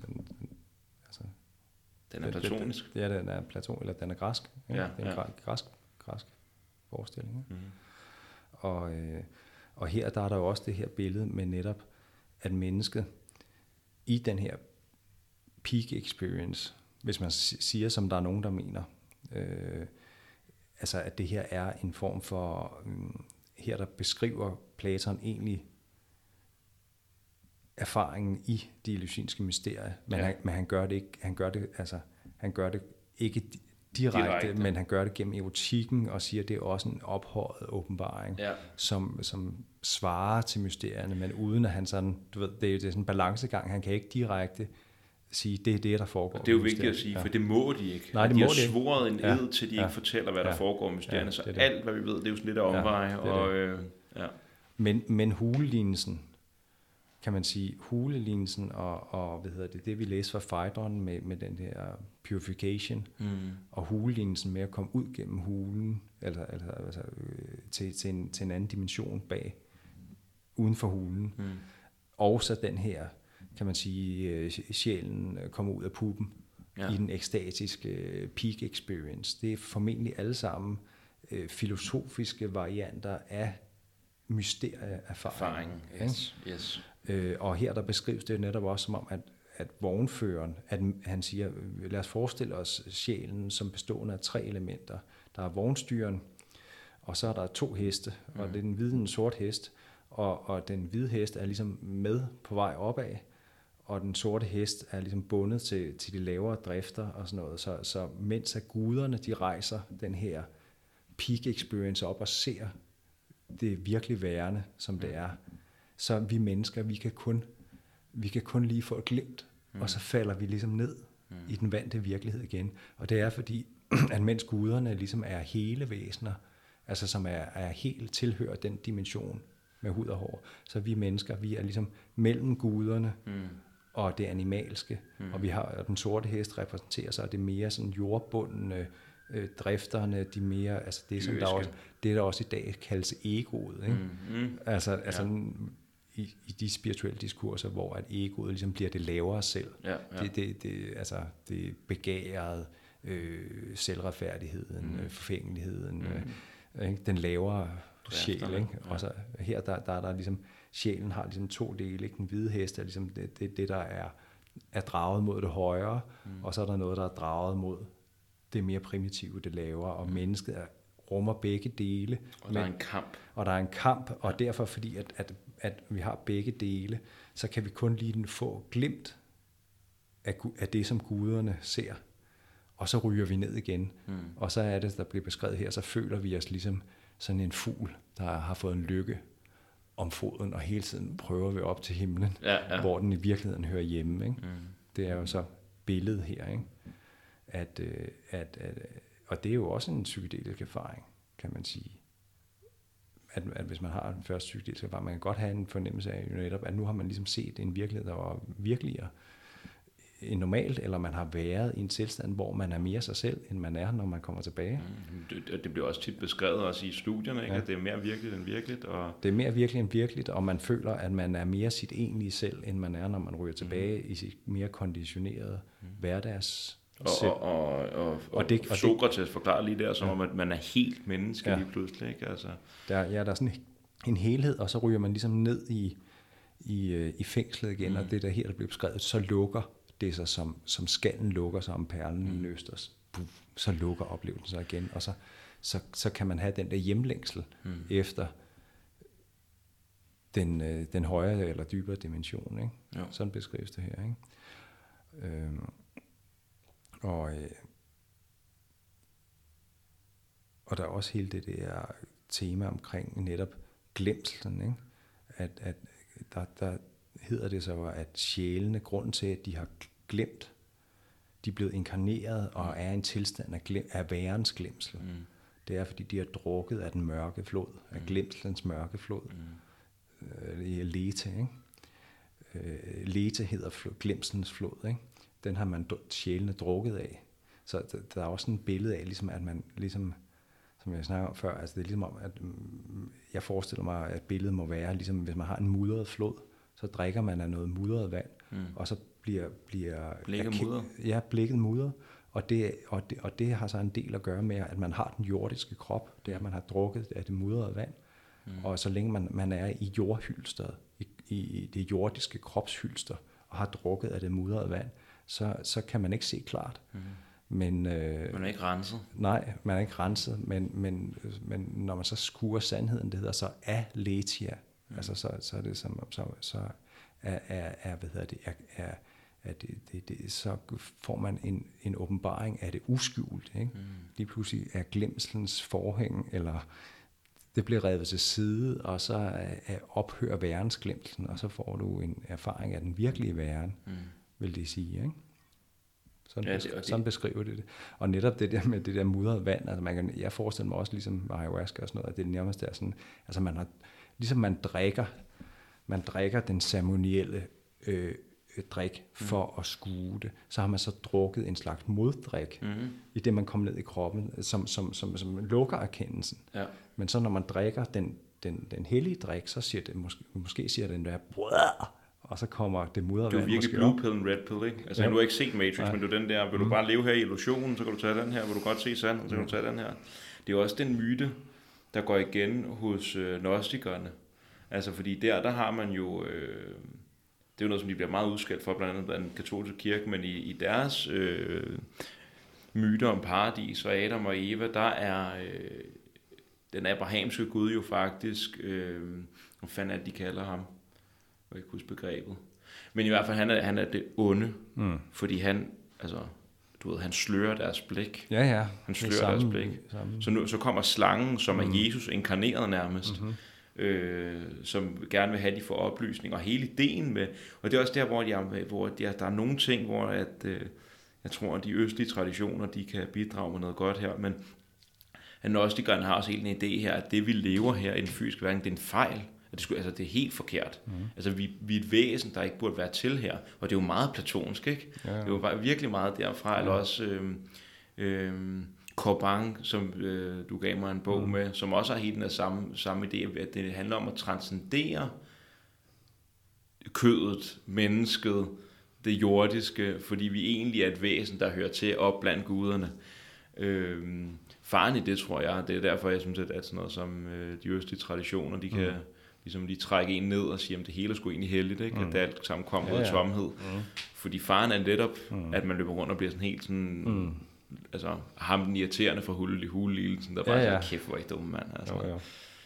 er platonisk. Ja, den er platonisk, eller den er græsk. Ja. Ja. Det er en græsk forestilling. Ja? Mm-hmm. Og her der er der jo også det her billede med netop, at mennesket i den her peak experience, hvis man siger, som der er nogen, der mener, altså at det her er en form for, her der beskriver Platon egentlig erfaringen i de eleusinske mysterier, men han gør det ikke, han gør det ikke direkte, men han gør det gennem erotikken og siger, at det er også en ophøjet åbenbaring, som svarer til mysterierne, men uden at han sådan, du ved, det er sådan en balancegang, han kan ikke direkte sige, det er det, der foregår. Og det er jo vigtigt at sige, for det må de ikke. Nej, de har svoret en ed til, de ikke fortæller, hvad der foregår i mysterierne, så det. Alt, hvad vi ved, det er jo sådan lidt af omveje. Men hulelignelsen, kan man sige, og hvad hedder det vi læser fra Phaedron med den her purification, og hulelignelsen med at komme ud gennem hulen, altså til en anden dimension bag, uden for hulen, og så den her, kan man sige, sjælen kommer ud af puppen i den ekstatiske peak experience. Det er formentlig alle sammen filosofiske varianter af mysterieerfaring. Yes. Og her der beskrives det netop også som om, at vognføreren, at han siger, lad os forestille os sjælen som bestående af tre elementer. Der er vognstyren, og så er der to heste, og det er den hvide og den sorte hest, og den hvide hest er ligesom med på vej opad, og den sorte hest er ligesom bundet til de lavere drifter og sådan noget. Så mens at guderne, de rejser den her peak experience op og ser det virkelig værende, som det er, så vi mennesker, vi kan kun lige få et glimt, og så falder vi ligesom ned i den vante virkelighed igen. Og det er fordi, at mens guderne ligesom er hele væsener, altså som er helt tilhører den dimension med hud og hår, så vi mennesker, vi er ligesom mellem guderne og det animalske, og vi har og den sorte hest repræsenterer sig det mere sådan jordbundne, drifterne, de mere, altså det som der også i dag kaldes egoet, ikke? I de spirituelle diskurser, hvor at egoet ligesom bliver det lavere selv, det begærede, selvretfærdigheden, forfængeligheden, den lavere sjæl, ikke? Og så her der ligesom sjælen har ligesom to dele, ikke? Den hvide hest er ligesom det der er draget mod det højere, og så er der noget der er draget mod det mere primitive, det lavere, og mennesket rummer begge dele. Og der er en kamp. Og derfor, fordi at vi har begge dele, så kan vi kun lige få glimt af det, som guderne ser. Og så ryger vi ned igen. Og så er det, der bliver beskrevet her, så føler vi os ligesom sådan en fugl, der har fået en lykke om foden, og hele tiden prøver vi op til himlen, hvor den i virkeligheden hører hjemme. Ikke? Det er jo så billedet her, ikke? Og det er jo også en psykedelisk erfaring, kan man sige. At hvis man har den første psykedeliske erfaring, man kan godt have en fornemmelse af, at nu har man ligesom set en virkelighed, der var virkeligere end normalt, eller man har været i en tilstand, hvor man er mere sig selv, end man er, når man kommer tilbage. Det bliver også tit beskrevet også i studierne, ikke? At det er mere virkeligt end virkeligt. Det er mere virkeligt end virkeligt, og man føler, at man er mere sit egentlige selv, end man er, når man ryger tilbage i sit mere konditionerede hverdags. Og Sokrates forklarer lige der, som om at man er helt menneske lige pludselig, ikke? Altså. Der er sådan en helhed, og så ryger man ligesom ned i fængslet igen, og det der her, der bliver beskrevet, så lukker det sig, som skallen lukker sig om perlen i nøsters. Så lukker oplevelsen sig igen, og så kan man have den der hjemlængsel efter den højere eller dybere dimension, ikke? Sådan beskrives det her, ikke? Og der er også hele det der tema omkring netop glemslen, ikke? At der hedder det så, at sjælene, grunden til, at de har glemt, de er blevet inkarneret og er i en tilstand af værens glemsel. Det er, fordi de har drukket af den mørke flod, af glemslens mørke flod. Lethe, ikke? Lethe hedder glemslens flod, ikke? Den har man sjælene drukket af. Så der er også en billede af, ligesom, at man, ligesom, som jeg snakkede om før, altså det er ligesom om, at jeg forestiller mig, at billedet må være, ligesom hvis man har en mudret flod, så drikker man af noget mudret vand, og så bliver blikket mudret, og det har så en del at gøre med, at man har den jordiske krop, det er, at man har drukket af det mudrede vand, og så længe man er i jordhylsteret, i det jordiske kropshylster, og har drukket af det mudrede vand, så kan man ikke se klart. Men, man er ikke renset. Nej, man er ikke renset, men når man så skuer sandheden, det hedder så aletheia. Altså så er det som så får man en åbenbaring af det uskjult, ikke? Lige pludselig er glemselens forhæng, eller det bliver revet til side, og så ophører værens glemselsen, og så får du en erfaring af den virkelige væren. Vil det sige, ikke? Sådan beskriver det. Og netop det der med det der mudrede vand, altså jeg forestiller mig også ligesom ayahuasca og sådan noget, at det nærmest er sådan, altså man har, ligesom man drikker den ceremonielle drik for at skue det, så har man så drukket en slags moddrik, i det man kommer ned i kroppen, som lukker erkendelsen. Ja. Men så når man drikker den hellige drik, så siger det, måske siger den der, brødder, og så kommer det mudrede vand. Det er virkelig blue pill and red pill, ikke? Altså, du har ikke set Matrix, men du den der, vil du bare leve her i illusionen, så kan du tage den her, vil du godt se sand, så kan du tage den her. Det er jo også den myte, der går igen hos gnostikerne. Altså, fordi der har man jo, det er jo noget, som de bliver meget udskældt for, blandt andet blandt den katolske kirke, men i deres myter om paradis og Adam og Eva, der er den abrahamske gud jo faktisk, hvad fanden er det, de kalder ham? Jeg kan ikke huske begrebet. Men i hvert fald, han er det onde, fordi han, altså, du ved, han slører deres blik. Ja. Han slører deres blik. Så kommer slangen, som er Jesus inkarneret nærmest, som gerne vil have, de får oplysning, og hele ideen med, og det er også der, hvor der er nogle ting, hvor at Jeg tror, at de østlige traditioner, de kan bidrage med noget godt her, men gnostikerne har også helt en idé her, at det vi lever her i den fysiske verden, det er en fejl. Altså, det er helt forkert. Mm. Altså, vi er et væsen, der ikke burde være til her. Og det er jo meget platonsk, ikke? Ja, ja. Det er jo virkelig meget derfra. Ja. Eller også Corban, som du gav mig en bog med, som også har helt den samme idé, at det handler om at transcendere kødet, mennesket, det jordiske, fordi vi egentlig er et væsen, der hører til op blandt guderne. Faren i det, tror jeg, det er derfor, jeg synes, at sådan noget som de østlige traditioner, de kan ligesom lige trække en ned og sige, at det hele er sgu egentlig heldigt, ikke? At det alt sammen kommer ud af tomhed. Fordi faren er netop, at man løber rundt og bliver sådan helt sådan, altså ham den irriterende fra hullet i huleligelsen, der bare sådan, kæft, hvor er I dumme, mand. Altså. Jo.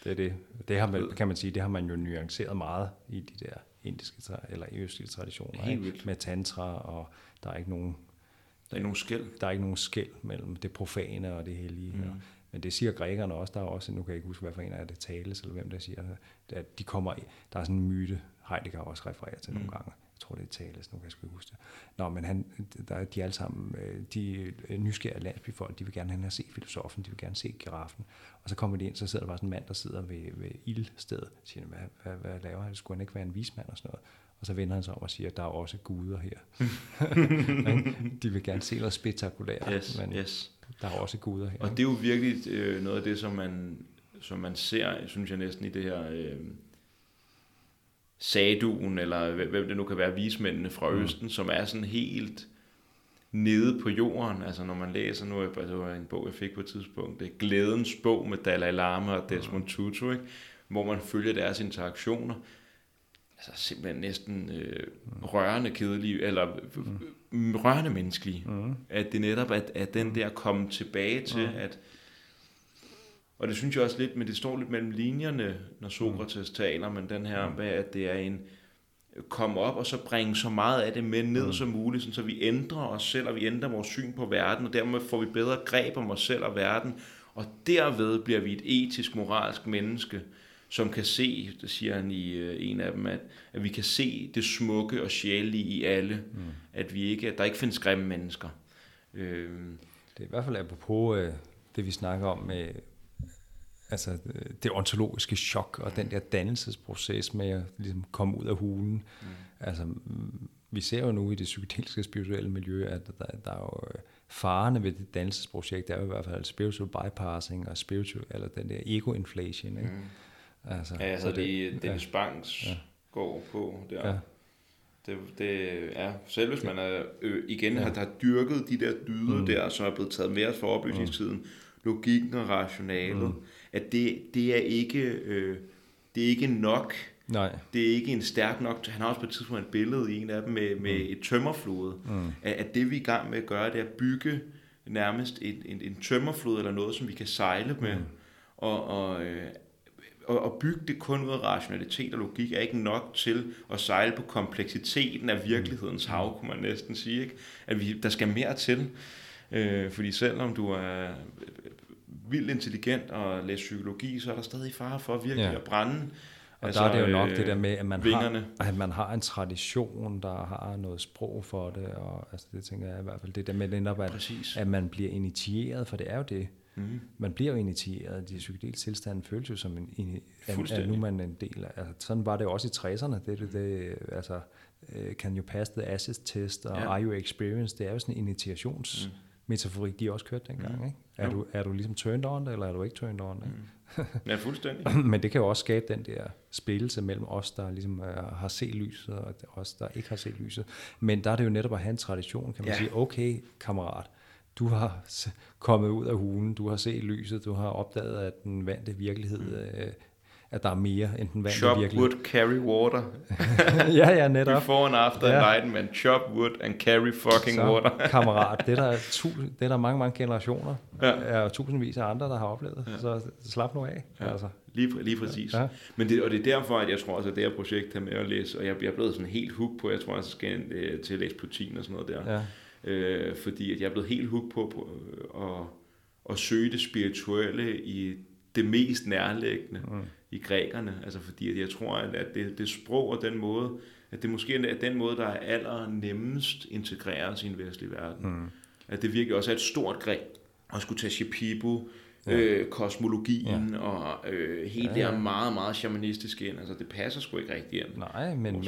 Det er det. Det har man, kan man sige, det har man jo nuanceret meget i de der indiske eller østlige traditioner. Helt vildt. Med tantra, og der er ikke nogen... Der er ikke nogen skel mellem det profane og det hellige. Mm. Men det siger grækerne også. Der er også, nu kan jeg ikke huske, hvad for en af det tales, eller hvem der siger, at de kommer i. Der er sådan en myte, Heidegger også refererer til nogle gange. Jeg tror, det er tales, nu kan jeg sgu ikke huske det. Nå, men de alle sammen, de nysgerrige landsbyfolk, de vil gerne have set filosofen, de vil gerne se giraffen. Og så kommer de ind, så sidder der bare sådan en mand, der sidder ved ildstedet, og siger, hvad laver han? Skulle han ikke være en vismand og sådan noget? Og så vender han sig om og siger, at der er også guder her. De vil gerne se noget spektakulært, men der er også guder her. Og det er jo virkelig noget af det, som man ser, synes jeg næsten, i det her saduen, eller hvem det nu kan være, vismændene fra Østen, som er sådan helt nede på jorden. Altså når man læser nu, det var en bog, jeg fik på et tidspunkt, det er Glædens Bog med Dalai Lama og Desmond Tutu, ikke? Hvor man følger deres interaktioner. Altså simpelthen næsten rørende kedelige, eller rørende menneskelige. At det netop at den der komme tilbage til, at... Og det synes jeg også lidt, men det står lidt mellem linjerne, når Sokrates taler, men den her med, at det er en komme op, og så bringe så meget af det med ned som muligt, sådan, så vi ændrer os selv, og vi ændrer vores syn på verden, og dermed får vi bedre greb om os selv og verden, og derved bliver vi et etisk, moralsk menneske, som kan se, det siger han i en af dem, at vi kan se det smukke og sjælige i alle, at der ikke findes grimme mennesker. Det er i hvert fald apropos det, vi snakker om med altså det ontologiske chok og den der dannelsesproces med at ligesom komme ud af hulen. Altså, vi ser jo nu i det psykedeliske spirituelle miljø, at der er jo farerne ved det dannelsesprojekt, der er jo i hvert fald spiritual bypassing og spiritual, eller den der ego-inflation, ikke? Altså det Spangs går på der. Ja. Selv hvis man er, igen har dyrket de der dyder der, som er blevet taget med os for oplysningstiden, logikken og rationalet, at det er ikke det er ikke nok. Nej. Det er ikke en stærk nok. Han har også på et tidspunkt et billede i en af dem med et tømmerflåde. At det vi er i gang med at gøre, det er at bygge nærmest en tømmerflåde eller noget, som vi kan sejle med, og bygge det kun ud af rationalitet og logik er ikke nok til at sejle på kompleksiteten af virkelighedens hav, kunne man næsten sige, ikke? At der skal mere til. Fordi selvom du er vildt intelligent og læser psykologi, så er der stadig fare for virkelig at brænde. Og altså, der er det jo nok det der med, at man har en tradition, der har noget sprog for det, og altså, det tænker jeg i hvert fald, det der med at man bliver initieret, for det er jo det. Man bliver jo initieret. De psykedeliske tilstande føles jo som at nu man er en del af. Altså, sådan var det jo også i 60'erne. Altså, can you pass the acid test, og are you experienced? Det er jo sådan en initiationsmetaforik, de også kørte dengang. Ikke? Er du ligesom turned on, eller er du ikke turned on? Ja, fuldstændig. Men det kan jo også skabe den der spillelse mellem os, der ligesom har set lyset, og os, der ikke har set lyset. Men der er det jo netop at have en tradition, kan man sige, okay, kammerat, du har kommet ud af hulen, du har set lyset, du har opdaget, at den vante virkelighed, at der er mere end den vante virkelighed. Chop wood, carry water. ja, netop. Before and after enlightenment. Chop wood and carry fucking water. Kammerat, det er der mange, mange generationer, og tusindvis af andre, der har oplevet, så slap nu af. Ja. Altså. Lige præcis. Ja. Men det, og det er derfor, at jeg tror også, at det her projekt her med at læse, og jeg er blevet sådan helt hooked på, jeg tror også, jeg skal til at læse Plutin og sådan noget der. Ja. Fordi at jeg er blevet helt hooked på at søge det spirituelle i det mest nærliggende, i grækerne, altså fordi at jeg tror, at det sprog og den måde, at det måske er den måde, der er allernemmest integreres i en vestlig verden. Mm. At det virkelig også er et stort greb at skulle tage Shipibo, kosmologien og hele det her meget, meget shamanistisk ind. Altså det passer sgu ikke rigtig hjem. Nej, men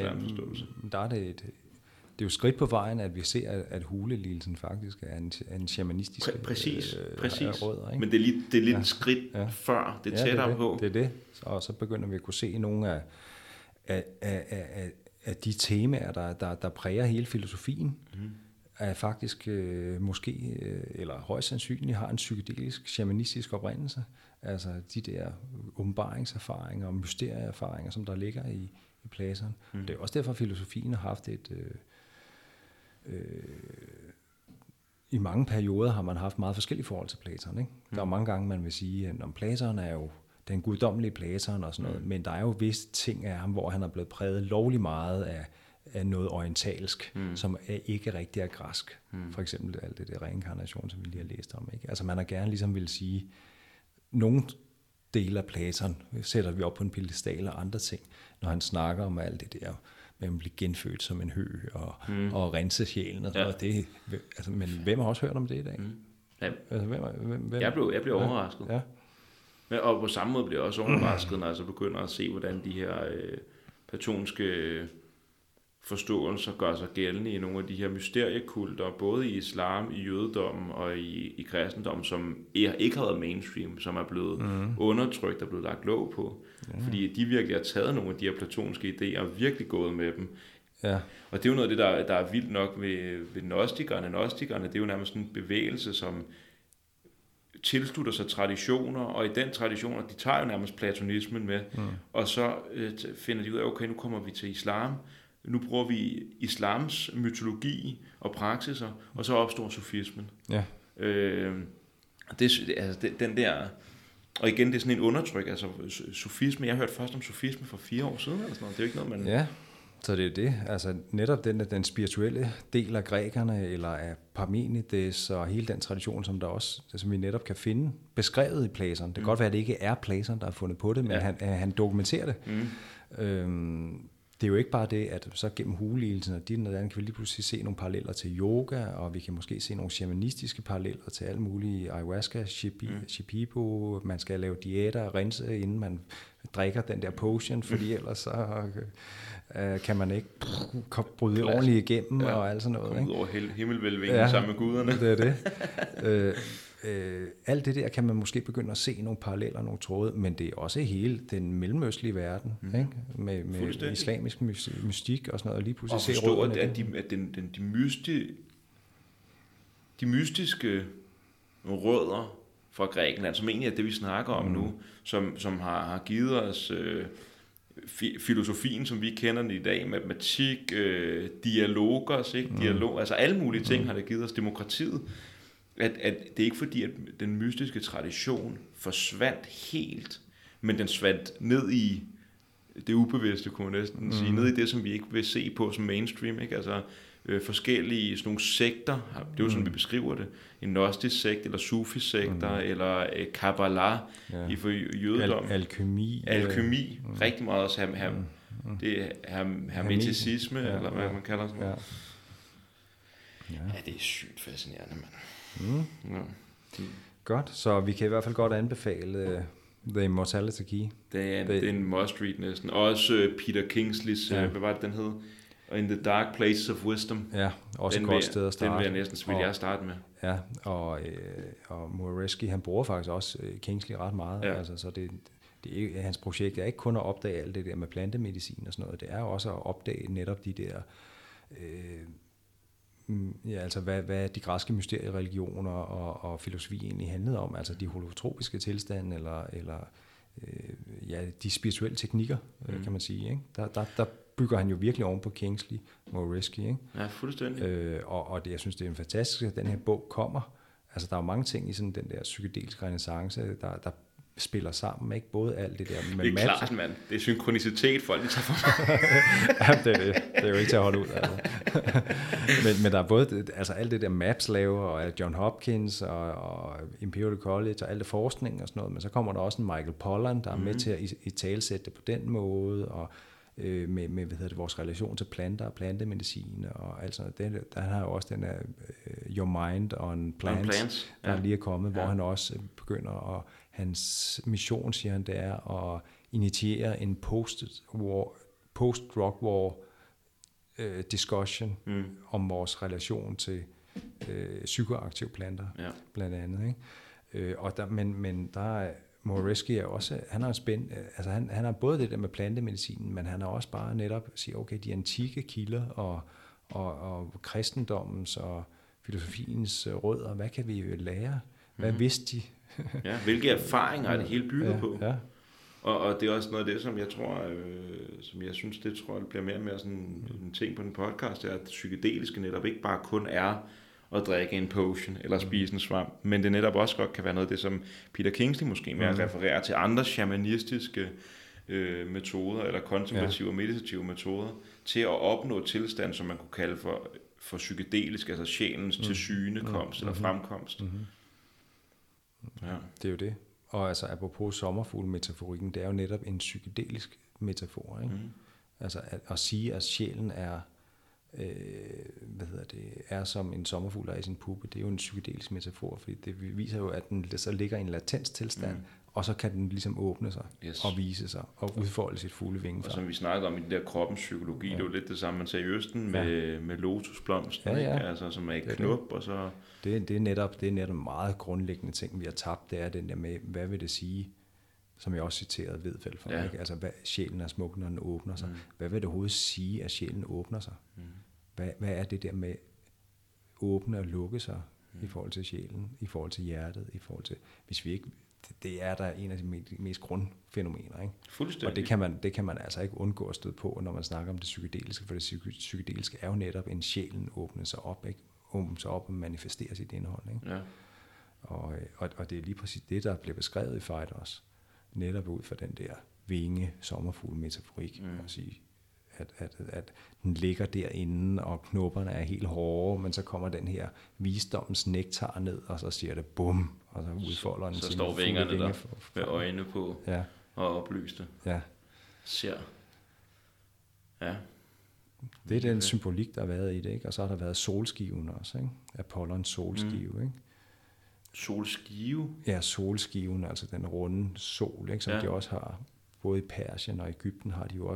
der er det et... Det er jo skridt på vejen, at vi ser, at hulelidelsen faktisk er en shamanistisk præcis. Rødder. Ikke? Men det er lidt et skridt før, det er tættere på. Det er det, og så begynder vi at kunne se nogle af de temaer, der præger hele filosofien, er faktisk måske, eller højst sandsynligt, har en psykedelisk, shamanistisk oprindelse. Altså de der åbenbaringserfaringer og mysterieerfaringer, som der ligger i Platon. Mm. Det er også derfor, at filosofien har haft et... I mange perioder har man haft meget forskellige forhold til Platon, ikke? Der er mange gange, man vil sige, at Platon er jo den guddommelige Platon og sådan noget, men der er jo visse ting af ham, hvor han er blevet præget lovlig meget af noget orientalsk, som ikke rigtig er græsk. For eksempel alt det der reinkarnation, som vi lige har læst om, ikke? Altså man har gerne ligesom vil sige, nogle dele af Platon sætter vi op på en pedestal og andre ting, når han snakker om alt det der, man bliver genfødt som en hø og rense sjælen og sådan noget. Det, altså, men hvem har også hørt om det i dag? Ja. Altså, hvem? Jeg blev overrasket. Ja. Men, og på samme måde blev jeg også overrasket, når jeg så begynder at se, hvordan de her platonske forståelser gør sig gældende i nogle af de her mysteriekulter, både i islam, i jødedommen og i kristendommen, som ikke har været mainstream, som er blevet undertrykt og blevet lagt låg på. Ja. Fordi de virkelig har taget nogle af de her platonske idéer og virkelig gået med dem. Ja. Og det er jo noget af det, der er vildt nok ved gnostikerne. Gnostikerne, det er jo nærmest en bevægelse, som tilslutter sig traditioner, og i den tradition, de tager jo nærmest platonismen med, og så finder de ud af, okay, nu kommer vi til islam, nu bruger vi islams mytologi og praksiser, og så opstår sufismen. Ja. Den der... Og igen, det er sådan en undertryk, altså sufisme. Jeg hørte først om sufisme for 4 år siden, eller sådan noget. Det er jo ikke noget, man... Ja, så det er det. Altså netop den spirituelle del af grækerne, eller af Parmenides, og hele den tradition, som vi netop kan finde, beskrevet i Platon. Det kan godt være, at det ikke er Platon, der har fundet på det, men han dokumenterer det. Det er jo ikke bare det, at så gennem hulelidelsen og dit og andet, kan vi lige pludselig se nogle paralleller til yoga, og vi kan måske se nogle shamanistiske paralleller til alle mulige ayahuasca, shipibo, man skal lave diæter og rense, inden man drikker den der potion, fordi ellers så kan man ikke bryde ordentligt igennem og alt sådan noget. Kom ud over himmelvælvingen sammen med guderne. Det er det. Alt det der kan man måske begynde at se nogle paralleller, nogle tråde, men det er også hele den mellemøstlige verden, ikke? Med islamisk mystik og sådan noget, og lige pludselig se rådene. Og forstå, at de mystiske rødder fra Grækenland, som egentlig er det, vi snakker om nu, som har givet os filosofien, som vi kender den i dag, matematik, dialogers, ikke? Dialog, altså alle mulige ting har det givet os, demokratiet, at det er ikke fordi, at den mystiske tradition forsvandt helt, men den svandt ned i det ubevidste, kunne man næsten sige, ned i det, som vi ikke vil se på som mainstream, ikke? Altså forskellige sådan nogle sekter, det er jo sådan, vi beskriver det, en gnostisk sekt, eller sufisekter, eller kabbalah for jødedom. Alkymi, rigtig meget også hermeticisme, eller hvad man kalder sådan noget. Ja, det er sygt fascinerende, mand. Godt, så vi kan i hvert fald godt anbefale The Immortality Key. Det er en must-read næsten. Også Peter Kingsleys, hvad var det, den hed? In the Dark Places of Wisdom. Ja, også et godt sted at starte. Den vil jeg jeg starte med. Ja, og Muraresku, han bruger faktisk også Kingsley ret meget. Ja. Altså, så hans projekt er ikke kun at opdage alt det der med plantemedicin og sådan noget, det er også at opdage netop de der... altså hvad de græske mysteriereligioner og filosofi egentlig handlede om, altså de holotropiske tilstande eller de spirituelle teknikker, kan man sige, ikke? Der bygger han jo virkelig oven på Kingsley, Muraresku, ikke? Ja, fuldstændig. Og det, jeg synes, det er en fantastisk, at den her bog kommer. Altså der er jo mange ting i sådan den der psykedeliske renæssance, der spiller sammen, ikke? Både alt det der med det er maps. Klart, mand. Det er synkronicitet, folk tager for mig. Jamen, det er jo ikke til at holde ud. Altså. men der er både altså alt det der MAPS laver, og Johns Hopkins, og Imperial College, og alt det forskning og sådan noget, men så kommer der også en Michael Pollan, der er med til at italesætte det på den måde, og med vores relation til planter og plantemedicin og alt sådan noget. Der har jo også den her Your Mind on Plants, der lige er kommet, hvor han også begynder at, hans mission, siger han, det er at initiere en post-drug war discussion om vores relation til psykoaktive planter, blandt andet. Ikke? Men der er Muraresku er også, han har spændt, altså han har både det der med plantemedicinen, men han har også bare netop siger, okay, de antikke kilder og kristendommens og filosofiens rødder, hvad kan vi lære? Hvad vidste de? Ja, hvilke erfaringer er det hele bygget på? Ja. Og det er også noget af det, som jeg tror, som jeg synes, det tror jeg bliver mere og mere sådan en ting på den podcast, er, at psykedeliske netop ikke bare kun er at drikke en potion eller spise en svamp, men det netop også godt kan være noget af det, som Peter Kingsley måske mere refererer til andre shamanistiske metoder eller kontemplative og meditative metoder til at opnå tilstand, som man kunne kalde for psykedelisk, altså sjælens tilsynekomst eller fremkomst. Ja. Det er jo det. Og altså apropos sommerfugle-metaforikken, det er jo netop en psykedelisk metafor, ikke? Altså at sige, at sjælen er er som en sommerfugl, der er i sin puppe, det er jo en psykedelisk metafor, fordi det viser jo, at den så ligger i en latent tilstand, og så kan den ligesom åbne sig og vise sig og udfolde sit fulde vinge. Og som vi snakkede om i den der kroppens psykologi, det er jo lidt det samme, man ser i Østen med lotusblomsten, altså, som er i knop. Og så... Det er netop meget grundlæggende ting, vi har tabt, det er den der med, hvad vil det sige, som jeg også citerede Vedfeld for, ikke? Altså hvad, sjælen er smuk, når den åbner sig. Hvad vil det overhovedet sige, at sjælen åbner sig? Hvad er det der med åbne og lukke sig i forhold til sjælen, i forhold til hjertet, i forhold til... Hvis vi ikke... Det er der en af de mest grundfænomener, ikke? Fuldstændig. Og det kan man altså ikke undgå at støde på, når man snakker om det psykedeliske, for det psykedeliske er jo netop en sjælen åbne sig op, ikke? Åbne sig op og manifestere sit indhold, ikke? Ja. Og det er lige præcis det, der bliver beskrevet i Fight også. Netop ud fra den der vinge sommerfugle metaforik, at sige, at den ligger derinde, og knopperne er helt hårde, men så kommer den her visdommens nektar ned, og så siger det bum, og så udfolder den. Så står vingerne der med øjne på og oplyste. Ja. Ser. Ja. Det er den symbolik, der har været i det, ikke? Og så har der været solskiven også, ikke? Apollons solskive, ikke? Solskive? Ja, solskiven, altså den runde sol, ikke? Som de også har, både i Persien og Egypten har de jo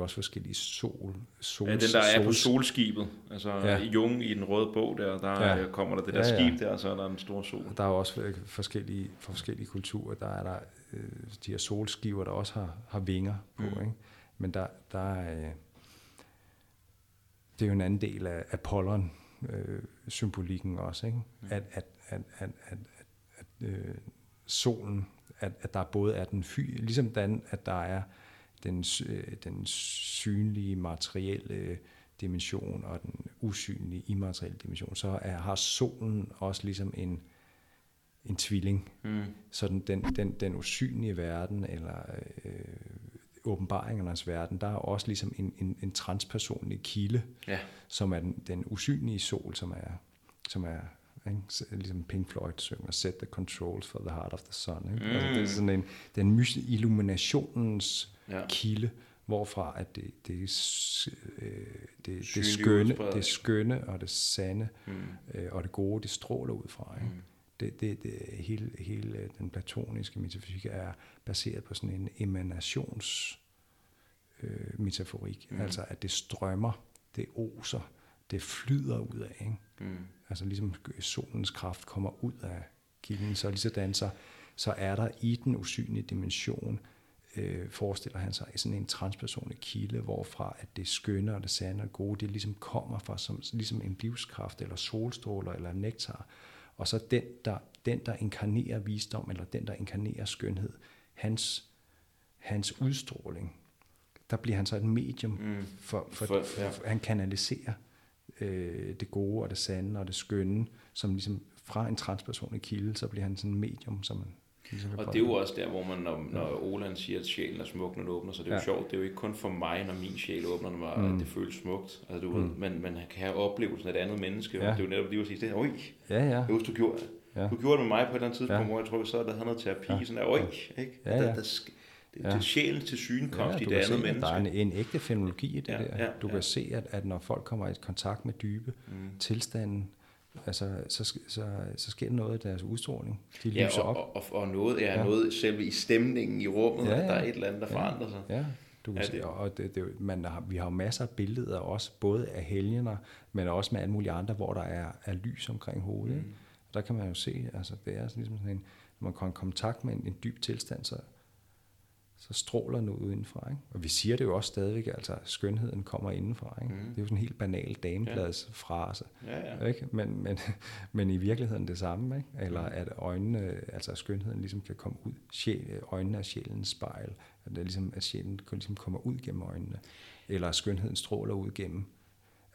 også forskellige sol. Ja, den der er på solskibet. Altså Jung i den røde bog, der kommer der det der skib der, og så er der en stor sol. Der er også forskellige kulturer, der er der de her solskiver, der også har vinger på. Ikke? Men der er, det er jo en anden del af Apollon symbolikken også, ikke? At solen, at der både er den ligesom den, at der er den synlige materielle dimension og den usynlige immaterielle dimension, så har solen også ligesom en tvilling. Så den usynlige verden eller åbenbaringernes verden, der er også ligesom en transpersonlig kilde, som er den usynlige sol, som er ligesom Pink Floyd synger, set the controls for the heart of the sun. Ikke? Altså, det er sådan den illuminationens kilde, hvorfra at det skønne, det skønne og det sande og det gode, det stråler ud fra. Ikke? Hele den platoniske metafysik er baseret på sådan en emanationsmetaforik, altså at det strømmer, det oser, det flyder ud af, ikke? Altså ligesom solens kraft kommer ud af kilden, så ligesådan så er der i den usynlige dimension, forestiller han sig sådan en transpersonlig kilde, hvorfra at det skønne og det sande og det gode, det ligesom kommer fra som ligesom en livskraft eller solstråler eller nektar, og så den der inkarnerer visdom eller den der inkarnerer skønhed, hans udstråling, der bliver han så et medium for han kanaliserer det gode og det sande og det skønne, som ligesom fra en transpersonlig kilde, så bliver han sådan en medium, som man... Og det er jo også der, hvor man, når Olan siger, at sjælen er smuk, når det åbner sig, det er jo sjovt, det er jo ikke kun for mig, når min sjæl åbner, når det føles smukt. Altså, du ved, man kan have oplevelsen af et andet menneske, og det er jo netop lige at sige, det er oj, jeg husker, du gjorde det. Ja. Du gjorde det med mig på et eller andet tidspunkt, hvor jeg tror, så der havde noget terapi, sådan der, oj, ikke? Det er sjælens tilsynekomst i det andet menneske. Der er en ægte fænomenologi i det der. Du kan se, at når folk kommer i kontakt med dybe tilstanden, altså, så sker noget af deres udstråling. De lyser op. Og noget er noget selv i stemningen i rummet, at der er et eller andet, der forandrer sig. Ja. Du kan se, og vi har jo masser af billeder også, både af helgener, men også med alle mulige andre, hvor der er lys omkring hovedet. Mm. Og der kan man jo se, altså det er sådan, ligesom sådan en, når man kommer i kontakt med en dyb tilstand, så stråler noget udenfra, ikke? Og vi siger det jo også stadigvæk, altså skønheden kommer indenfra, ikke? Det er jo sådan en helt banal damebladsfrase, ikke? Men i virkeligheden det samme, ikke? Eller at øjnene, altså skønheden ligesom kan komme ud, øjnene er sjælens spejl, at det ligesom, at sjælen ligesom kommer ud gennem øjnene, eller at skønheden stråler ud gennem.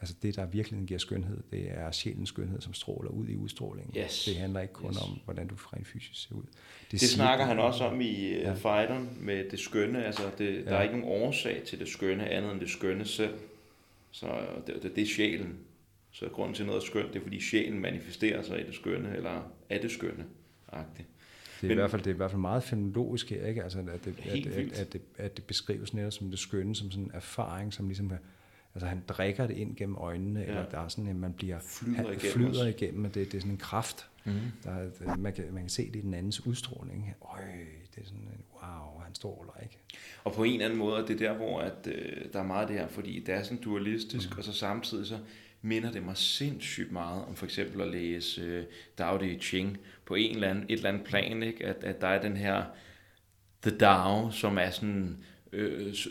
Altså det, der virkelig giver skønhed, det er sjælens skønhed, som stråler ud i udstrålingen. Yes. Det handler ikke kun om, hvordan du rent fysisk ser ud. Det snakker han også om i Fighteren med det skønne. Altså der er ikke nogen årsag til det skønne, andet end det skønne selv. Så det er sjælen. Så grunden til noget er skønt, det er fordi sjælen manifesterer sig i det skønne, eller er det skønne-agtigt. Det er i hvert fald meget fænomenologisk her, ikke? Altså at det beskrives netop som det skønne, som sådan en erfaring, som ligesom er... Altså han drikker det ind gennem øjnene, eller der er sådan en, man bliver flyder igennem, og det er sådan en kraft. Der, man kan se det i den andens udstråling. Øj, det er sådan en, wow, han stråler, ikke? Og på en eller anden måde, det er der, hvor at, der er meget det her, fordi det er sådan dualistisk, og så samtidig så minder det mig sindssygt meget om for eksempel at læse Tao Te Ching på et eller andet plan, ikke? At der er den her The Tao, som er sådan...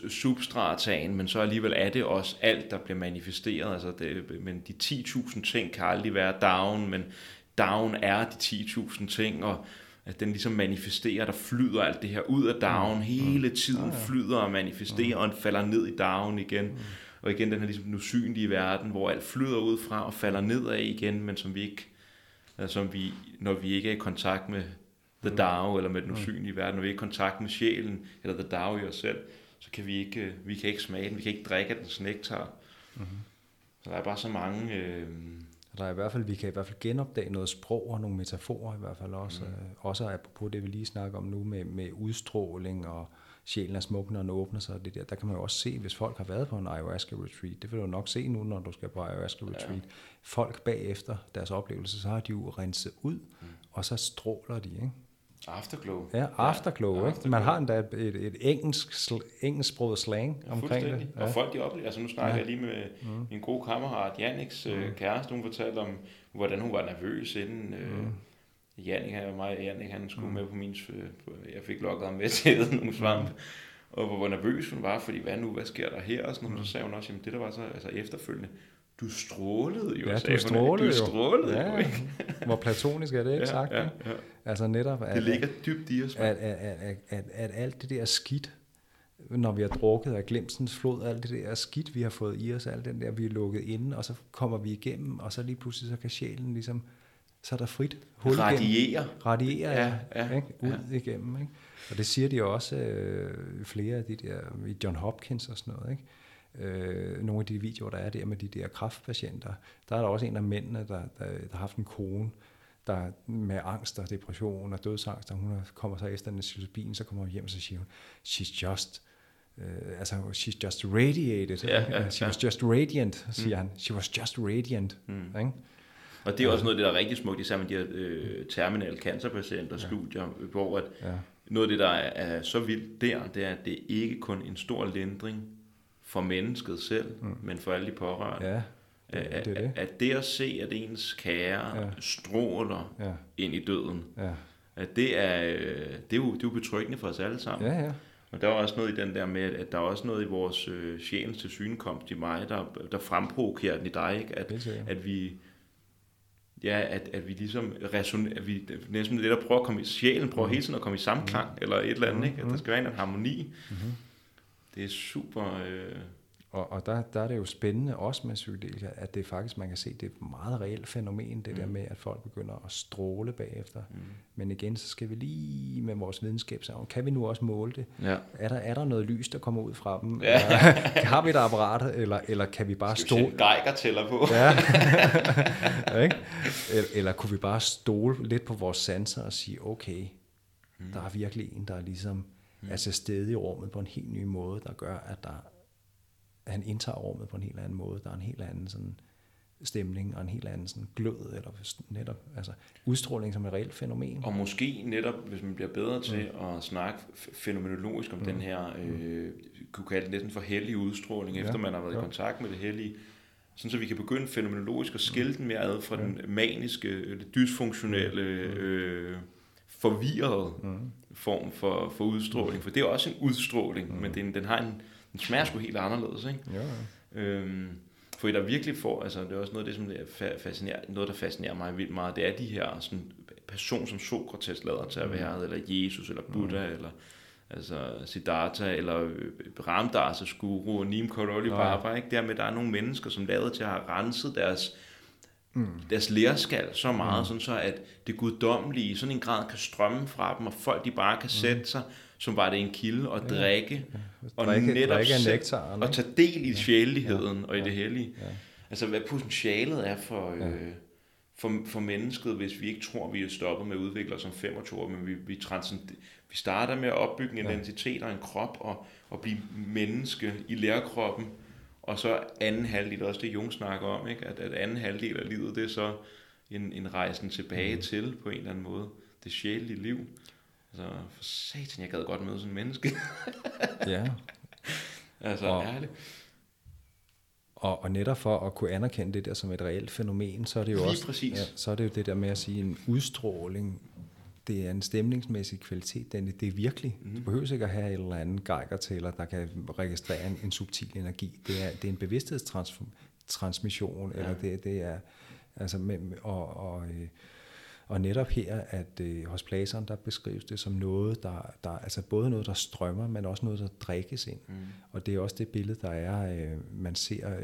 substrataen, men så alligevel er det også alt, der bliver manifesteret. Altså men de 10.000 ting kan aldrig være down, men down er de 10.000 ting, og at den ligesom manifesterer, der flyder alt det her ud af down, hele tiden flyder og manifesterer, og falder ned i down igen. Og igen den her ligesom den usynlige verden, hvor alt flyder ud fra og falder ned af igen, men som vi ikke, når vi ikke er i kontakt med The Tao, eller med den usynlige verden, når vi ikke er i kontakt med sjælen, eller The Tao i os selv, så kan vi kan ikke smage den, vi kan ikke drikke den nektar. Så der er bare så mange... Der er vi kan i hvert fald genopdage noget sprog og nogle metaforer i hvert fald også. Også apropos det, vi lige snakker om nu med udstråling og sjælen er smuk, når den åbner sig og det der kan man jo også se, hvis folk har været på en ayahuasca retreat, det vil du nok se nu, når du skal på ayahuasca retreat, folk bagefter deres oplevelse, så har de jo renset ud, og så stråler de, ikke? Afterglow. Ja, afterglow. Ikke? Afterglow. Man har endda et engelsksproget slang omkring det. Og folk de oplever, altså nu snakker jeg lige med min gode kammerat Janniks kæreste, hun fortalte om, hvordan hun var nervøs inden Jannik, han skulle med på min, jeg fik lokket ham med til nogle svamp, og hvor nervøs hun var, fordi hvad sker der her, og sådan noget, så sagde hun også, jamen det der var så altså efterfølgende, du strålede jo, du strålede jo, ikke? Hvor platonisk er det, ikke sagt? Ja, ja. Altså netop, det ligger dybt i os. At alt det der skidt, når vi har drukket af glemsens flod, alt det der skidt, vi har fået i os, alt den der, vi er lukket inde, og så kommer vi igennem, og så lige pludselig, så kan sjælen ligesom, så er der frit hul igennem. Radierer, ikke? Ud igennem, ikke? Og det siger de også flere af de der, i Johns Hopkins og sådan noget, ikke? Nogle af de videoer, der er der med de der kræftpatienter, der er der også en af mændene, der har haft en kone, der med angst og depression og dødsangst, og hun kommer så efter den psilocybin, så kommer hun hjem, og så siger hun, she's just radiated. She was just radiant, siger han. She was just radiant. Ikke? Og det er også noget af det, der er rigtig smukt, især med de her terminal cancerpatienter, studier, hvor at noget af det, der er så vildt der, det er, at det ikke kun er en stor lindring, for mennesket selv, men for alle de pårørende. Ja, det. At det at se, at ens kære stråler ind i døden, at det er jo betryggende for os alle sammen. Ja, ja. Og der er også noget i den der med, at der er også noget i vores sjælens tilsynekomst i mig, der fremprovokerer den i dig, ikke? At vi næsten lidt at prøve at komme i sjælen, prøver hele tiden at komme i samklang, eller et eller andet, ikke? At der skal være en harmoni. Det er super Og der er det jo spændende, også med psykedelika, at det faktisk, man kan se, det er et meget reelt fænomen, det der med, at folk begynder at stråle bagefter. Mm. Men igen, så skal vi lige med vores videnskabsavn, kan vi nu også måle det? Ja. Er der noget lys, der kommer ud fra dem? Ja. Har vi et apparat, eller kan vi bare stole? Skal vi sætte Geiger tæller på? Ja. Eller kunne vi bare stole lidt på vores sanser og sige, okay, der er virkelig en, der er ligesom er til stede i rummet på en helt ny måde, der gør, at han indtager rummet på en helt anden måde. Der er en helt anden sådan stemning og en helt anden sådan glød eller netop altså udstråling som et reelt fænomen. Og måske netop, hvis man bliver bedre til at snakke fænomenologisk om den her, kunne kalde det næsten for hellig udstråling, efter man har været i kontakt med det hellige, sådan så vi kan begynde fænomenologisk at skille den mere ad fra den maniske, dysfunktionelle, forvirrede form for udstråling. For det er også en udstråling, men den har den smager sgu helt anderledes, ikke? Ja. For der virkelig får, altså det er også noget af det, som det fascinerer, noget der fascinerer mig vildt meget, det er de her sådan person som Sokrates lader til at være, eller Jesus, eller Buddha, eller altså Siddhartha, eller Ramdas' guru, Neem Karoli Baba, ikke? Dermed der er nogle mennesker, som lader til at have renset deres lærskal så meget, sådan så at det guddommelige i sådan en grad kan strømme fra dem, og folk de bare kan sætte sig, som var det en kilde at drikke, og netop nektaren, og tage del i sjæleligheden og i det hellige. Ja. Altså hvad potentialet er for mennesket, hvis vi ikke tror, vi er stoppet med at udvikle os som 25 år, men vi starter med at opbygge en identitet og en krop og blive menneske i lærkroppen, og så anden halvdel, også det Jung snakker om, ikke? At anden halvdel af livet, det er så en rejsen tilbage til, på en eller anden måde, det sjælelige liv. Altså, for satan, jeg gad godt møde sådan en menneske. Ja. Altså, ærligt. Og netop for at kunne anerkende det der som et reelt fænomen, så er det jo også, så er det jo det der med at sige, en udstråling, det er en stemningsmæssig kvalitet, det er virkelig. Du behøver ikke at have et eller andet geigertæller, der kan registrere en subtil energi. Det er en bevidsthedstransmission, eller det er, altså, og netop her, at hos Platon, der beskrives det som noget, der altså både noget, der strømmer, men også noget, der drikkes ind. Og det er også det billede, der er, man ser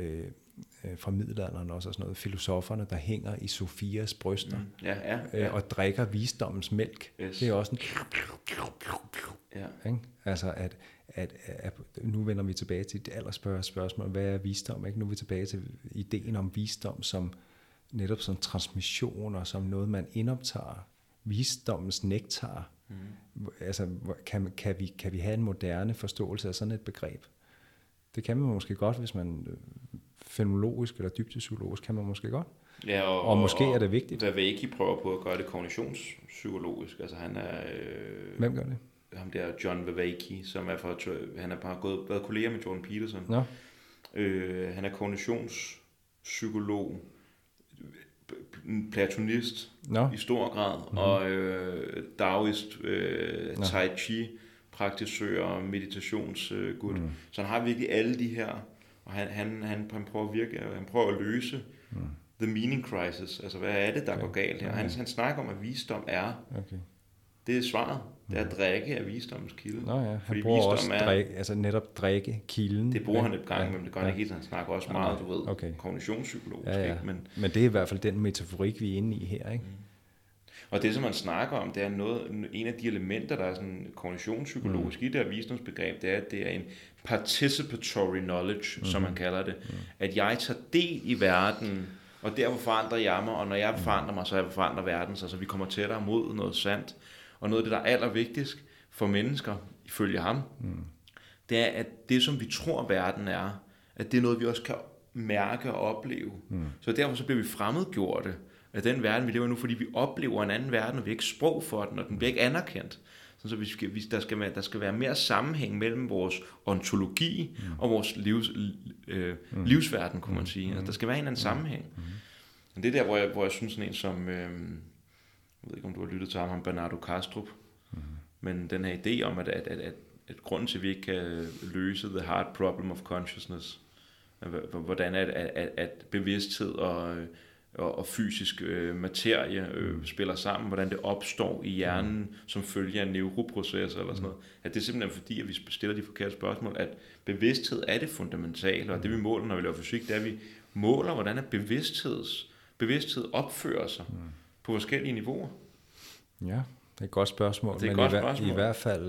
fra middelalderen også, og sådan noget, filosoferne, der hænger i Sofias bryster, og drikker visdommens mælk. Yes. Det er også en... Ja. Ikke? Altså at nu vender vi tilbage til det spørgsmål, hvad er visdom? Ikke? Nu er vi tilbage til ideen om visdom som netop som transmissioner, som noget, man indoptager. Visdommens nektar. Altså, kan vi have en moderne forståelse af sådan et begreb? Det kan man måske godt, hvis man fænomenologisk eller dybdepsykologisk kan man måske godt. Ja, og måske er det vigtigt. Vervaeke prøver på at gøre det kognitionspsykologisk. Altså, han er... Hvem gør det? Ham der, John Vervaeke, som er fra... Han har været kolleger med Jordan Peterson. Ja. Han er kognitionspsykolog. Platonist i stor grad, og daoist, tai chi praktisører, meditationsgud. Så han har virkelig alle de her, og han prøver at virke, han prøver at løse the meaning crisis, altså hvad er det, der går galt her? Okay. Han snakker om, at visdom er, det er svaret, det er at drikke af visdommens kilde. Nå ja, han fordi bruger også drikke, altså netop drikke kilden. Det bruger han et gang, men det gør han ikke, han snakker også meget, du ved, kognitionspsykologisk. Ja. Ikke? Men det er i hvert fald den metaforik, vi er inde i her, ikke? Og det, som man snakker om, det er noget, en af de elementer, der er sådan kognitionspsykologisk i det her visdomsbegreb, det er, at det er en participatory knowledge, som man kalder det. At jeg tager del i verden, og derfor forandrer jeg mig, og når jeg forandrer mig, så jeg forandrer verden, så vi kommer tættere mod noget sandt. Og noget af det, der er allervigtigst for mennesker, ifølge ham, det er, at det, som vi tror, verden er, at det er noget, vi også kan mærke og opleve. Så derfor så bliver vi fremmedgjorte af den verden, vi lever nu, fordi vi oplever en anden verden, og vi har ikke sprog for den, og den bliver ikke anerkendt. Så der skal være mere sammenhæng mellem vores ontologi og vores livsverden, kunne man sige. Altså, der skal være en anden sammenhæng. Men det er der, hvor jeg synes, sådan en som... jeg ved ikke, om du har lyttet til ham, Bernardo Kastrup. Men den her idé om, at grunden til, at vi ikke kan løse the hard problem of consciousness, hvordan at bevidsthed og og fysisk materie spiller sammen, hvordan det opstår i hjernen som følge af neuroprocesser eller sådan noget. At det er simpelthen fordi, at vi stiller de forkerte spørgsmål, at bevidsthed er det fundamentale, og det vi måler, når vi laver fysik, det er, at vi måler, hvordan bevidsthed opfører sig på forskellige niveauer. Ja, det er et godt spørgsmål. Det er et godt spørgsmål. I hvert fald...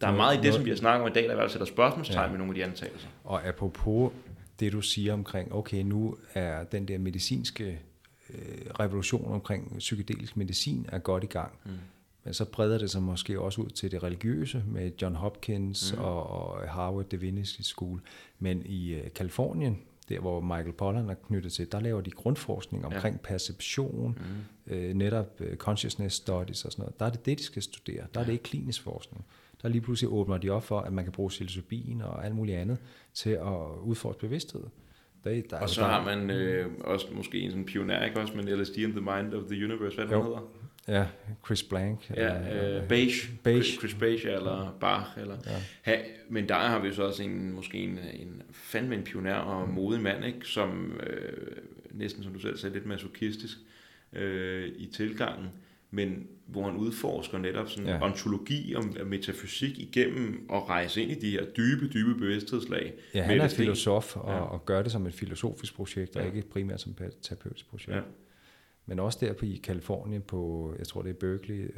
der er meget i det, som vi har snakket om i dag, der er at sætte spørgsmålstegn med nogle af de antagelser. Og apropos det, du siger omkring, okay, nu er den der medicinske revolution omkring psykedelisk medicin er godt i gang. Men så breder det sig måske også ud til det religiøse med Johns Hopkins og Harvard Divinity School. Men i Kalifornien, der hvor Michael Pollan er knyttet til, der laver de grundforskning omkring perception, netop consciousness studies og sådan noget. Der er det, de skal studere. Der er det ikke klinisk forskning. Der lige pludselig åbner de op for, at man kan bruge psilocybin og alt muligt andet til at udfordre bevidsthed. Der og så der... har man også måske en sådan pioner, ikke også, men LSD in the mind of the universe, hvad den hedder? Ja, Chris Blank. Ja, Beige. Chris Beige eller Bach. Eller. Ja. Ja, men der har vi så også en fandme en pioner og modig mand, ikke, som næsten, som du selv sagde, lidt masochistisk i tilgangen, men hvor han udforsker netop sådan ontologi og metafysik igennem at rejse ind i de her dybe bevidsthedslag. Ja, han er filosof og gør det som et filosofisk projekt, og ikke primært som et terapeutisk projekt. Ja. Men også der i Kalifornien på, jeg tror det er Berkeley,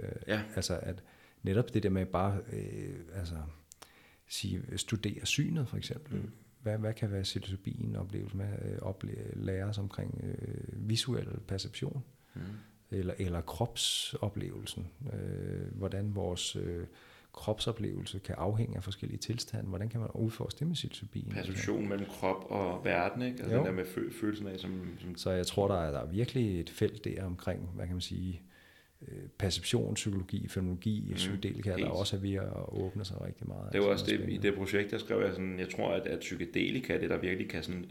altså at netop det der med bare studere synet for eksempel. Hvad kan være psilocybin oplevelse med læres omkring visuel perception? Eller kropsoplevelsen, hvordan vores kropsoplevelse kan afhænge af forskellige tilstande, hvordan kan man udforske det med psilocybin? Perception mellem krop og verden, ikke? Altså den der med følelsen af som... Så jeg tror, der er virkelig et felt der omkring, hvad kan man sige, perception, psykologi, fenomenologi, psykedelika, der også er ved at åbne sig rigtig meget. Det var også det, i det projekt, der skrev jeg sådan, jeg tror, at psykedelika, det der virkelig kan sådan,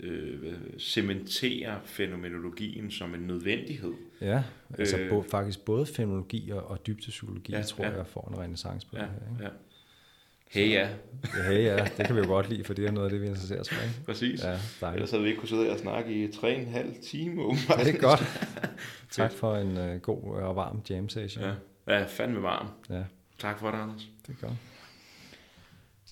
cementere fænomenologien som en nødvendighed. Ja, altså faktisk både fænomenologi og dybdepsykologi, jeg tror jeg får en renaissance på det her. Ikke? Ja. Hey, det kan vi jo godt lide, for det er noget af det, vi interesserer os for. Ikke? Præcis. Ja, ellers havde vi ikke kunne sidde og snakke i 3,5 timer. Det er godt. Tak for en god og varm jam session. Ja, fandme varm. Ja. Tak for det, Anders. Det er godt.